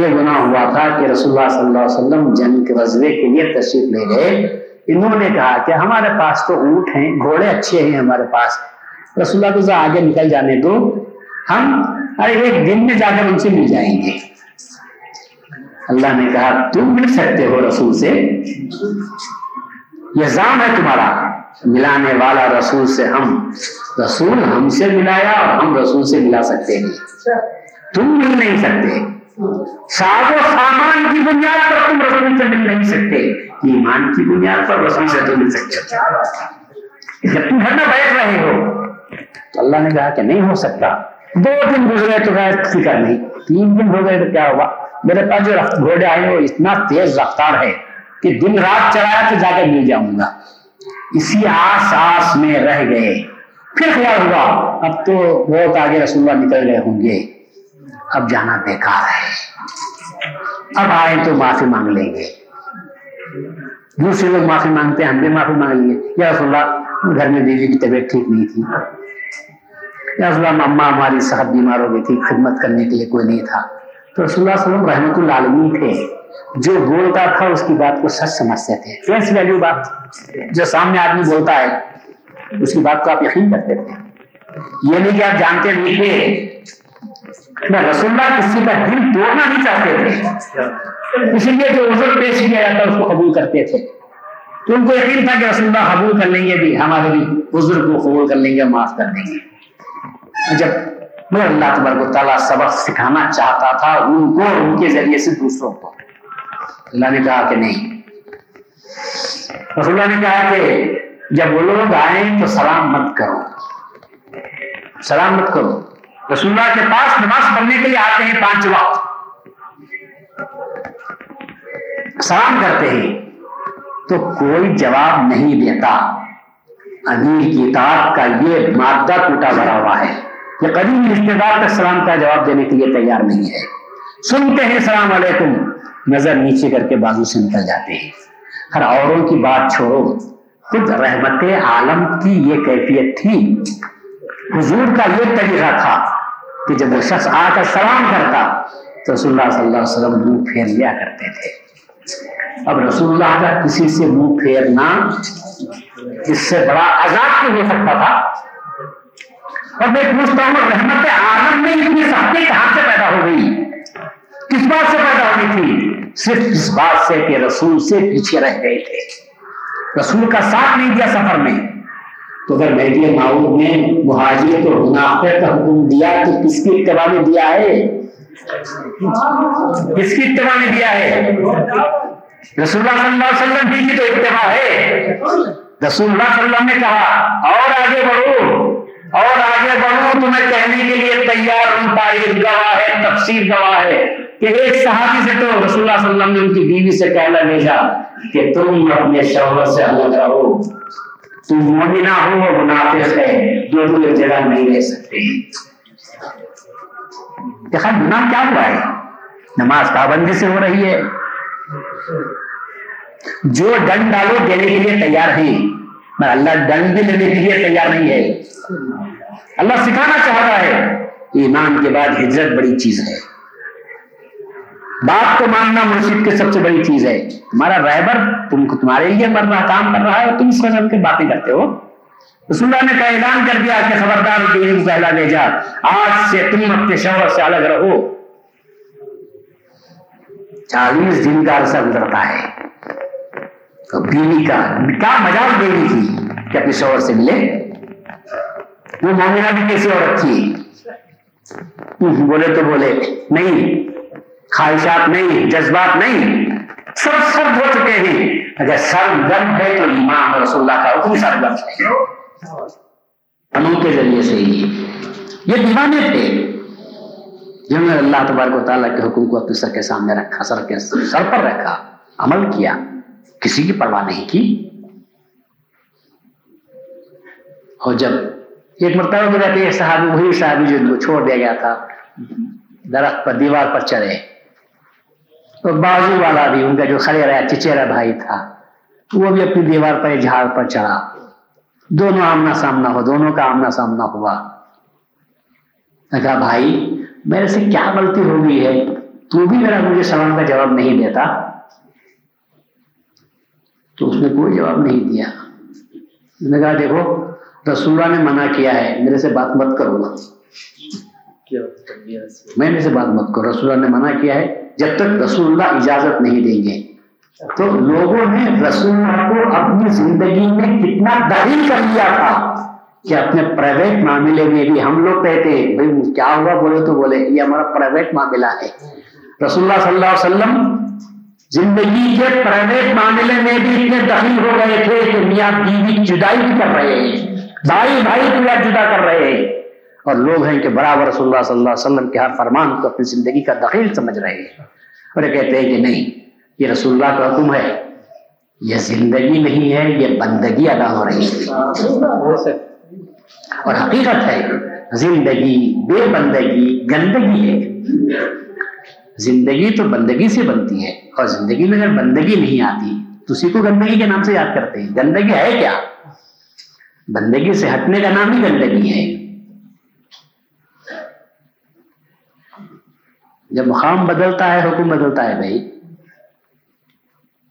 یہ گناہ ہوا تھا کہ رسول اللہ صلی اللہ علیہ وسلم جنگ کے غزوے کے لیے تشریف لے گئے. انہوں نے کہا کہ ہمارے پاس تو اونٹ ہیں، گھوڑے اچھے ہیں ہمارے پاس، رسول اللہ کو ذرا آگے نکل جانے دو، ہم ارے ایک دن میں جا کر ان سے مل جائیں گے. اللہ نے کہا تم مل سکتے ہو رسول سے، الزام ہے تمہارا، ملانے والا رسول سے ہم، رسول ہم سے ملایا اور ہم رسول سے ملا سکتے ہیں، تم مل نہیں سکتے. ساز و سامان کی بنیاد پر تم رسول سے مل نہیں سکتے، ایمان کی بنیاد پر رسول سے تم مل سکتے. جب تم گھر میں بیٹھ رہے ہو تو اللہ نے کہا کہ نہیں ہو سکتا. دو دن گزرے تو فکر نہیں، تین دن ہو گئے تو کیا ہوا؟ میرے پاس جو گھوڑے آئے وہ اتنا تیز رفتار ہے کہ دن رات چلایا تو جا کے مل جاؤں گا. اسی آس آس میں رہ گئے. پھر خیال ہوا اب تو بہت آگے رسول اللہ نکل گئے ہوں گے، اب جانا بیکار ہے، اب آئے تو معافی مانگ لیں گے. دوسرے لوگ معافی مانگتے ہیں، ہم بھی معافی مانگ لیے، یا رسول اللہ گھر میں بیوی کی طبیعت ٹھیک نہیں تھی، یا رسول اللہ اماں ہماری صاحب بیمار ہو گئی تھی، خدمت کرنے کے لیے کوئی نہیں تھا. تو رسول اللہ صلی اللہ علیہ وسلم رحمت اللہ علیہ تھے، جو بولتا تھا اس کی بات کو سچ سمجھتے تھے. فیس ویلیو بات، جو سامنے آدمی بولتا ہے اس کی بات کو آپ یقین کرتے تھے. یہ نہیں کہ آپ جانتے نہیں تھے. میں رسول اللہ کسی کا دل توڑنا نہیں چاہتے تھے، اسی لیے جو عذر پیش کیا جاتا اس کو قبول کرتے تھے. تو ان کو یقین تھا کہ رسول اللہ قبول کر لیں گے، بھی ہمارے بھی عذر کو قبول کر لیں گے، معاف کر دیں گے. جب مگر اللہ تبارک و تعالیٰ سبق سکھانا چاہتا تھا ان کو، ان کے ذریعے سے دوسروں کو. اللہ نے کہا کہ نہیں. رسول اللہ نے کہا کہ جب وہ لوگ آئیں تو سلام مت کرو، سلام مت کرو. رسول اللہ کے پاس نماز پڑھنے کے لیے آتے ہیں، پانچ وقت سلام کرتے ہیں تو کوئی جواب نہیں دیتا. امیر کی اطاعت کا یہ مادہ ٹوٹا بھرا ہوا ہے، قریبی رشتے دار تک سلام کا جواب دینے کے لیے تیار نہیں ہے. سنتے ہیں سلام علیکم، نظر نیچے کر کے بازو سے نکل جاتے ہیں. ہر اوروں کی بات چھوڑو، خود رحمت عالم کی یہ کیفیت تھی. حضور کا یہ طریقہ تھا کہ جب وہ شخص آ کر سلام کرتا تو رسول اللہ صلی اللہ علیہ وسلم منہ پھیر لیا کرتے تھے. اب رسول اللہ کا کسی سے منہ پھیرنا اس سے بڑا عذاب کیوں ہو سکتا تھا؟ اور میں پوچھتا ہوں رحمت عالم میں اتنی سختی کہاں سے پیدا ہو گئی؟ کس بات سے پیدا ہوئی تھی؟ صرف اس بات سے کہ رسول سے پیچھے رہ گئے تھے، رسول کا ساتھ نہیں دیا سفر میں. تو اگر مہدی معود نے مہاجرت اور منافقت کا حکم دیا تو کس کی اتباع میں دیا ہے؟ کس کی اتباع میں دیا ہے؟ رسول اللہ صلی اللہ علیہ وسلم کی تو اتباع ہے. رسول اللہ صلی اللہ علیہ وسلم نے کہا اور آگے بڑھو اور آگے بڑھوں، تمہیں کہنے کے لیے تیار ہوں، تاریخ گواہ ہے، تفسیر گواہ ہے کہ ایک صحابی سے تو رسول اللہ صلی اللہ علیہ وسلم نے ان کی بیوی سے کہنا بھیجا کہ تم اپنے شوہر سے الگ رہو، تم مومنہ ہو اور منافق ہے، دونوں ایک جگہ نہیں رہ سکتے. دیکھا گناہ کیا ہوا ہے؟ نماز پابندی سے ہو رہی ہے. جو ڈنڈ ڈالو دینے کے لیے تیار ہیں، مگر اللہ ڈنڈ بھی لینے کے لیے تیار نہیں ہے. اللہ سکھانا چاہتا ہے ایمان کے بعد ہجرت بڑی چیز ہے. بات کو ماننا مرشد کی سب سے بڑی چیز ہے. تمہارا رہبر تم کو تمہارے لیے مر رہا کام کر رہا ہے اور تم اس قسم کی باتیں کرتے ہو. رسول اللہ نے کا اعلان کر دیا کہ خبردار لے جا, آج سے تم اپنے شوہر سے الگ رہو. چالیس دن کا عرصہ گزرتا ہے, بیوی کا کیا مجال بیوی کی کہ اپنے شوہر سے ملے. وہ مومنہ بھی کیسی عورت تھی, بولے تو بولے نہیں, خواہشات نہیں, جذبات نہیں, سب سرد ہو چکے ہیں. اگر سرد گرم ہے تو امام رسول اللہ کا حکم سرد گرم ہے کے ذریعے سے ہی. یہ دیوانے تھے جنہوں نے اللہ تبارک و تعالیٰ کے حکم کو اپنے سر کے سامنے رکھا, سر کے سر پر رکھا, عمل کیا, کسی کی پرواہ نہیں کی. اور جب ایک مرتبہ میں رہتے ہیں صحابی, وہی صحابی جو ان کو چھوڑ دیا گیا تھا درخت پر, دیوار پر چڑھے, تو بازو والا بھی ان کا جو کھڑے رہا چچیرا بھائی تھا وہ بھی اپنی دیوار پر جھاڑ پر چڑھا. دونوں آمنا سامنا ہو, دونوں کا آمنا سامنا ہوا. میں کہا بھائی میرے سے کیا غلطی ہو گئی ہے, تو بھی میرا مجھے سوال کا جواب نہیں دیتا. تو اس نے کوئی جواب نہیں دیا. میں نے کہا دیکھو رسول اللہ نے منع کیا ہے, میرے سے بات مت کرو, میں نے سے بات مت کرو, رسول اللہ نے منع کیا ہے, جب تک رسول اللہ اجازت نہیں دیں گے. تو لوگوں نے رسول اللہ کو اپنی زندگی میں کتنا دخیل کر لیا تھا کہ اپنے پرائیویٹ معاملے میں بھی ہم لوگ کہتے ہیں بھائی کیا ہوا, بولے تو بولے یہ ہمارا پرائیویٹ معاملہ ہے. رسول اللہ صلی اللہ علیہ وسلم زندگی کے پرائیویٹ معاملے میں بھی اتنے دخیل ہو گئے تھے کہ میاں بیوی جدائی بھی کر رہے ہیں, بھائی بھائی کو جدا کر رہے ہیں, اور لوگ ہیں کہ برابر رسول اللہ صلی اللہ علیہ وسلم کے ہر فرمان کو اپنی زندگی کا دخیل سمجھ رہے ہیں. اور یہ کہتے ہیں کہ نہیں یہ رسول اللہ کا حکم ہے, یہ زندگی نہیں ہے, یہ بندگی ادا ہو رہی ہے. اور حقیقت ہے زندگی بے بندگی گندگی ہے. زندگی تو بندگی سے بنتی ہے, اور زندگی میں اگر بندگی نہیں آتی تو اسی کو گندگی کے نام سے یاد کرتے ہیں. گندگی ہے کیا, بندگی سے ہٹنے کا نام ہی گندگی ہے. جب مقام بدلتا ہے حکم بدلتا ہے بھائی,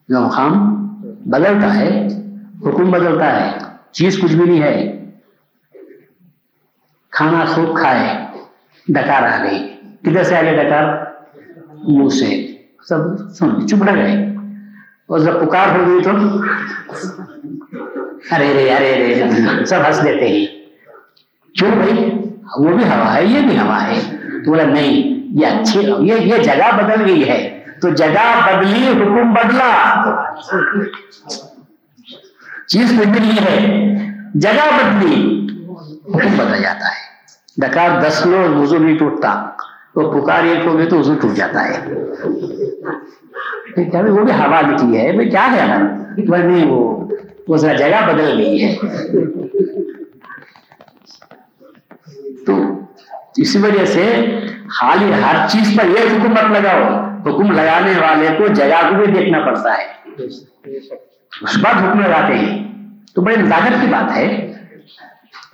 جب مقام بدلتا ہے حکم بدلتا ہے, چیز کچھ بھی نہیں ہے. کھانا خوب کھائے, ڈکار آ گئی, کدھر سے آ گئی ڈکار, منہ سے, سب سن چپ نہ گئے. اور جب پکار ہو گئی تو ارے رے ارے رے سب ہنس دیتے ہیں. کیوں بھائی, وہ بھی ہوا ہے یہ بھی ہوا ہے. تو بولا نہیں یہ اچھی یہ یہ جگہ بدل گئی ہے. تو جگہ بدلی حکم بدلا, چیز بدلی ہے, جگہ بدلی حکم بدل جاتا ہے. ڈکار دس لو وضو نہیں ٹوٹتا, وہ پکار ایک ہوگی تو وضو ٹوٹ جاتا ہے. وہ بھی ہوا نکلی ہے, میں کیا ہے نہیں, وہ ذرا جگہ بدل گئی ہے. تو اسی وجہ سے خالی ہر چیز پر یہ حکم مت لگاؤ, حکم لگانے والے کو جگہ کو بھی دیکھنا پڑتا ہے, اس پر حکم لگاتے ہیں تو بڑی نزاکت کی بات ہے.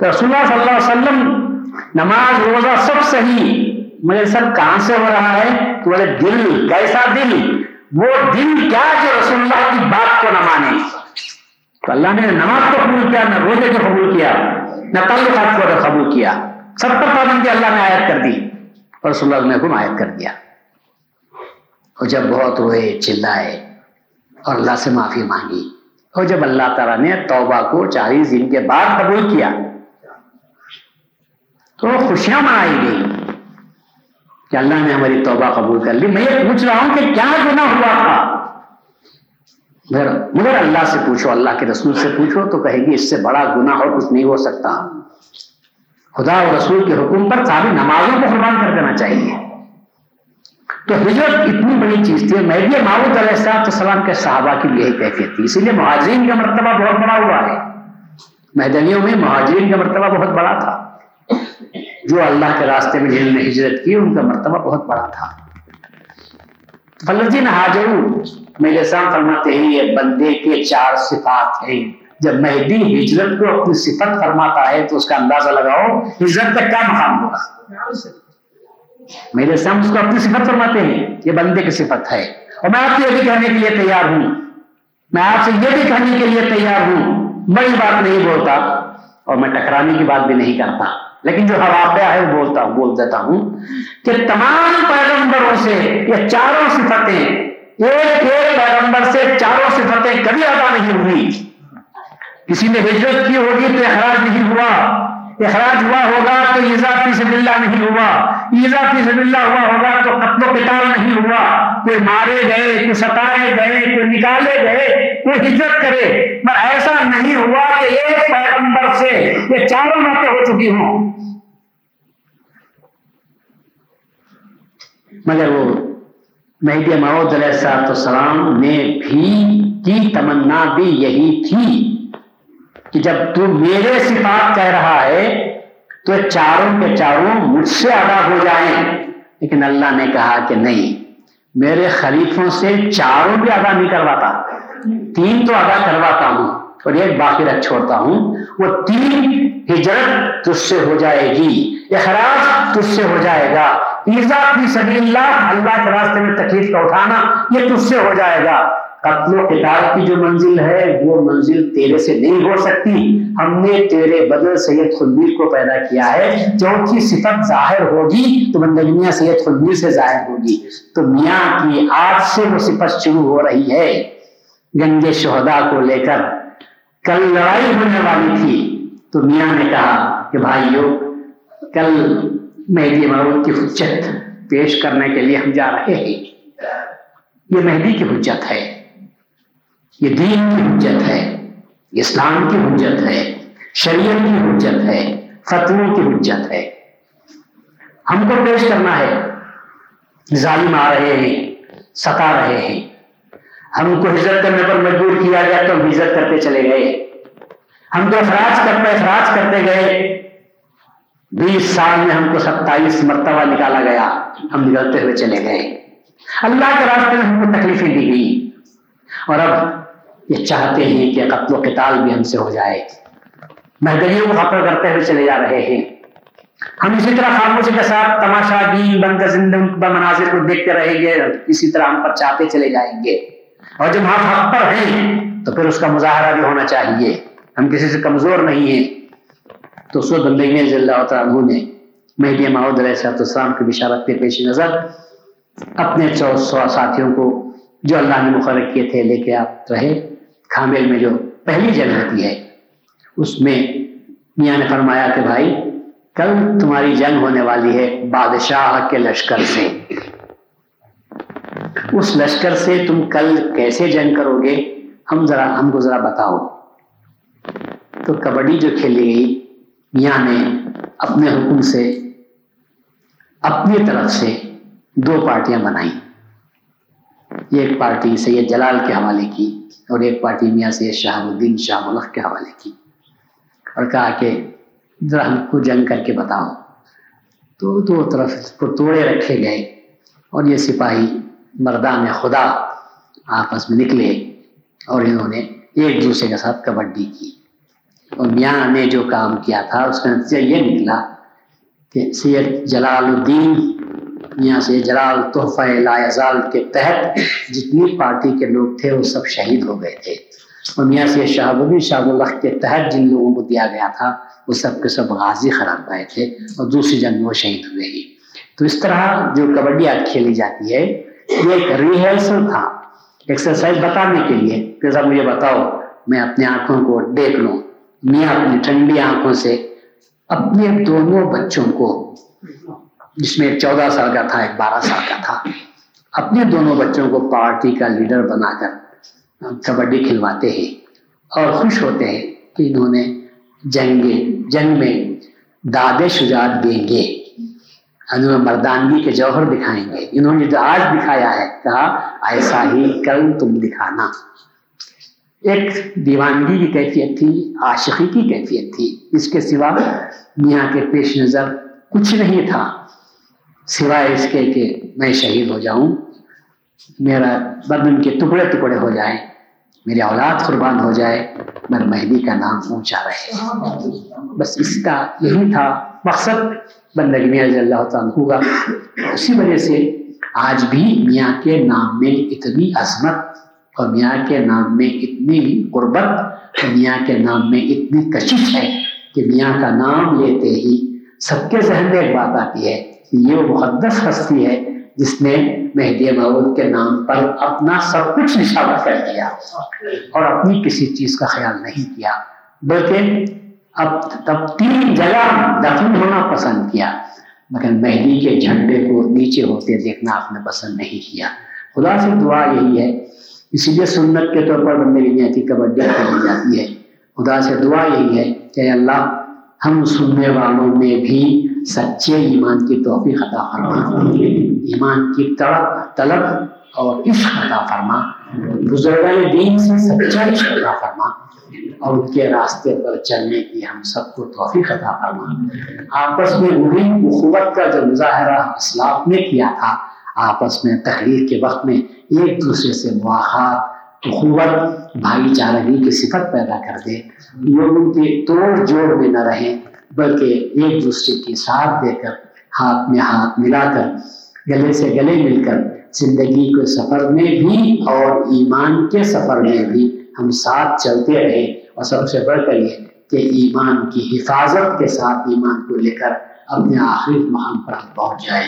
رسول اللہ صلی اللہ علیہ وسلم نماز روزہ سب صحیح, مگر سب کہاں سے ہو رہا ہے تو بولے دل. کیسا دل, وہ دل کیا جو رسول اللہ کی بات کو نہ مانے. تو اللہ نے نماز کو قبول کیا, نہ روزے کو قبول کیا, نہ تعلقات کو قبول کیا, سب پر پابندی اللہ نے عائد کر دی اور رسول اللہ نے حکم عائد کر دیا. اور جب بہت روئے چلائے اور اللہ سے معافی مانگی, اور جب اللہ تعالیٰ نے توبہ کو چالیس دن کے بعد قبول کیا تو خوشیاں منائی گئی کہ اللہ نے ہماری توبہ قبول کر لی. میں یہ پوچھ رہا ہوں کہ کیا گناہ ہوا تھا, مگر اللہ سے پوچھو, اللہ کے رسول سے پوچھو تو کہے گی اس سے بڑا گناہ اور کچھ نہیں ہو سکتا. خدا اور رسول کے حکم پر ساری نمازوں کو قربان کر دینا چاہیے. تو ہجرت اتنی بڑی چیز تھی. مہدی ماؤد علیہ السلام کے صحابہ کی بھی یہی کیفیت تھی, اسی لیے مہاجرین کا مرتبہ بہت بڑا ہوا ہے. مہدیوں میں مہاجرین کا مرتبہ بہت بڑا تھا, جو اللہ کے راستے میں جنہوں نے ہجرت کی ان کا مرتبہ بہت بڑا تھا. فلزین حاجر میرے ساتھ فرماتے ہیں یہ بندے کے چار صفات ہیں. جب مہدی ہجرت کو اپنی صفت فرماتا ہے تو اس کا اندازہ لگاؤ ہجرت کا کیا مقام ہوگا. میرے سامنے اس کو اپنی صفت فرماتے ہیں، یہ بندے کی صفت ہے. اور میں آپ سے یہ بھی کہنے کے لیے تیار ہوں، میں آپ سے یہ بھی کہنے کے لیے تیار ہوں، بڑی بات نہیں بولتا اور میں ٹکرانے کی بات بھی نہیں کرتا، لیکن جو حوادث ہے وہ بولتا ہوں بول دیتا ہوں کہ تمام پیغمبروں سے یہ چاروں صفتیں، ایک ایک پیغمبر سے چاروں صفتیں کبھی ادا نہیں ہوئی. کسی نے ہجرت کی ہوگی تو اخراج نہیں ہوا، اخراج ہوا ہوگا تو ایذاء فی سبیل اللہ نہیں ہوا، ایذاء فی سبیل اللہ ہوا ہوگا تو قتل و قتال نہیں ہوا، کوئی مارے گئے، کوئی ستائے گئے، کوئی نکالے گئے، کوئی ہجرت کرے، پر ایسا نہیں ہوا کہ ایک پیغمبر سے یہ چاروں باتیں ہو چکی ہوں. مگر وہ مہدی موعود علیہ الصلوۃ والسلام نے بھی کی تمنا بھی یہی تھی کہ جب تو میرے صفات کہہ رہا ہے تو چاروں کے چاروں مجھ سے ادا ہو جائیں، لیکن اللہ نے کہا کہ نہیں، میرے خلیفوں سے چاروں بھی ادا نہیں کرواتا، تین تو ادا کرواتا ہوں اور ایک باقی رکھ چھوڑتا ہوں. وہ تین، ہجرت تجھ سے ہو جائے گی، اخراج تجھ سے ہو جائے گا، ایذاء فی سبیل اللہ، اللہ کے راستے میں تکلیف کا اٹھانا، یہ تجھ سے ہو جائے گا. قتل و قتال کی جو منزل ہے وہ منزل تیرے سے نہیں ہو سکتی، ہم نے تیرے بدل سید خدبیر کو پیدا کیا ہے. چوتھی صفت ظاہر ہوگی تو بندگیاں سید خدبیر سے ظاہر ہوگی. تو میاں کی آج سے وہ صفت شروع ہو رہی ہے. گنج شہداء کو لے کر کل لڑائی ہونے والی تھی تو میاں نے کہا کہ بھائیو، کل مہدی موعود کی حجت پیش کرنے کے لیے ہم جا رہے ہیں. یہ مہدی کی حجت ہے، یہ دین کی حجت ہے، اسلام کی حجت ہے، شریعت کی حجت ہے، فتووں کی حجت ہے. ہم کو پیش کرنا ہے، ظالم آ رہے ہیں، ستا رہے ہیں، ہم کو ہجرت کرنے پر مجبور کیا گیا تو ہم ہجرت کرتے چلے گئے، ہم کو اخراج کرتے اخراج کرتے گئے. بیس سال میں ہم کو ستائیس مرتبہ نکالا گیا، ہم نکلتے ہوئے چلے گئے. اللہ کے راستے میں ہم کو تکلیفیں دی گئی، اور اب یہ چاہتے ہیں کہ قتل و قتال بھی ہم سے ہو جائے. مہدیوں کو خطر کرتے ہوئے چلے جا رہے ہیں. ہم اسی طرح خاموشی کے ساتھ تماشا بھی بن کر زندگی مناظر کو دیکھتے رہیں گے، اسی طرح ہم پر چاہتے چلے جائیں گے. اور جب ہم حق پر ہیں تو پھر اس کا مظاہرہ بھی ہونا چاہیے، ہم کسی سے کمزور نہیں ہیں. تو سو بندگی رضی اللہ تعالیٰ عنہ نے مہدی موعود علیہ السلام کی بشارت کے پیش نظر اپنے چو سو ساتھیوں کو جو اللہ نے مقرر کیے تھے لے کے آپ رہے. کھامیل میں جو پہلی جنگ ہوتی ہے اس میں میاں نے فرمایا کہ بھائی، کل تمہاری جنگ ہونے والی ہے بادشاہ کے لشکر سے. اس لشکر سے تم کل کیسے جنگ کرو گے، ہم ذرا ہم کو ذرا بتاؤ. تو کبڈی جو کھیلی گئی، میاں نے اپنے حکم سے اپنی طرف سے دو پارٹیاں بنائیں. ایک پارٹی سید جلال کے حوالے کی اور ایک پارٹی میاں سید شہاب الدین شاہ ملخ کے حوالے کی، اور کہا کہ ذرا ہم کو جنگ کر کے بتاؤ. تو دو طرف کو توڑے رکھے گئے اور یہ سپاہی مردان خدا آپس میں نکلے اور انہوں نے ایک دوسرے کے ساتھ کبڈی کی. اور میاں نے جو کام کیا تھا اس کا نتیجہ یہ نکلا کہ سید جلال الدین یہاں سے جلال تحفہ لا یزال کے تحت جتنی پارٹی کے لوگ تھے وہ سب شہید ہو گئے تھے، اور میاں سے شہاب الدین شاہ ملخ کے تحت جن لوگوں کو دیا گیا تھا وہ سب کے سب غازی قرار پائے تھے اور دوسری جنگ میں وہ شہید ہوئے ہی. تو اس طرح جو کبڈی آج کھیلی جاتی ہے یہ ایک ریہرسل تھا، ایکسرسائز بتانے کے لیے کہ ذرا مجھے بتاؤ، میں اپنے آنکھوں کو دیکھ لوں. میاں اپنی ٹھنڈی آنکھوں سے اپنے دونوں بچوں کو، جس میں ایک چودہ سال کا تھا ایک بارہ سال کا تھا، اپنے دونوں بچوں کو پارٹی کا لیڈر بنا کر کبڈی کھلواتے ہیں اور خوش ہوتے ہیں کہ انہوں نے جنگ جنگ میں داد شجاعت دیں گے، انہوں نے مردانگی کے جوہر دکھائیں گے. انہوں نے جو آج دکھایا ہے، کہا ایسا ہی کل تم دکھانا. ایک دیوانگی کی کیفیت تھی، عاشقی کی کیفیت تھی، اس کے سوا میاں کے پیش نظر کچھ نہیں تھا سوائے اس کے کہ میں شہید ہو جاؤں، میرا بدن کے ٹکڑے ٹکڑے ہو جائیں، میری اولاد قربان ہو جائے، مگر مہدی کا نام اونچا رہے. بس اس کا یہی تھا مقصد. بندگی میں رضی اللہ تعالیٰ ہوگا. اسی وجہ سے آج بھی میاں کے نام میں اتنی عظمت اور میاں کے نام میں اتنی قربت اور میاں کے نام میں اتنی کشش ہے کہ میاں کا نام لیتے ہی سب کے ذہن میں ایک بات آتی ہے کہ یہ وہ مقدس ہستی ہے جس نے مہدی معود کے نام پر اپنا سب کچھ نشانہ کر دیا اور اپنی کسی چیز کا خیال نہیں کیا, بلکہ اب تب تین جگہ دفن ہونا پسند کیا, مگر مہدی کے جھنڈے کو نیچے ہوتے دیکھنا آپ نے پسند نہیں کیا. خدا سے دعا یہی ہے, اسی لیے سنت کے طور پر بندگی میاں کی کبڈی کرائی جاتی ہے. خدا سے دعا یہی ہے کہ اللہ ہم سننے والوں میں بھی سچے ایمان کی توفیق عطا فرما, ایمان کی طلب طلب اور عشق عطا فرما, بزرگان دین سے سچا عشق عطا فرما اور ان کے راستے پر چلنے کی ہم سب کو توفیق عطا فرما. آپس میں روحی اخوت کا جو مظاہرہ اسلاف نے کیا تھا, آپس میں تقریر کے وقت میں ایک دوسرے سے مواخات, اخوت, بھائی چارگی کی صفت پیدا کر دے, لوگوں کے توڑ جوڑ میں نہ رہیں بلکہ ایک دوسرے کی ساتھ دے کر, ہاتھ میں ہاتھ ملا کر, گلے سے گلے مل کر زندگی کے سفر میں بھی اور ایمان کے سفر میں بھی ہم ساتھ چلتے رہے. اور سب سے بڑھ کر یہ کہ ایمان کی حفاظت کے ساتھ ایمان کو لے کر اپنے آخری مقام پر ہم پہنچ جائیں.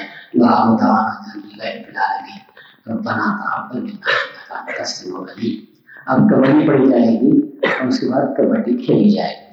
اب کبڈی پڑی جائے گی اور اس کے بعد کبڈی کھیلی جائے گی.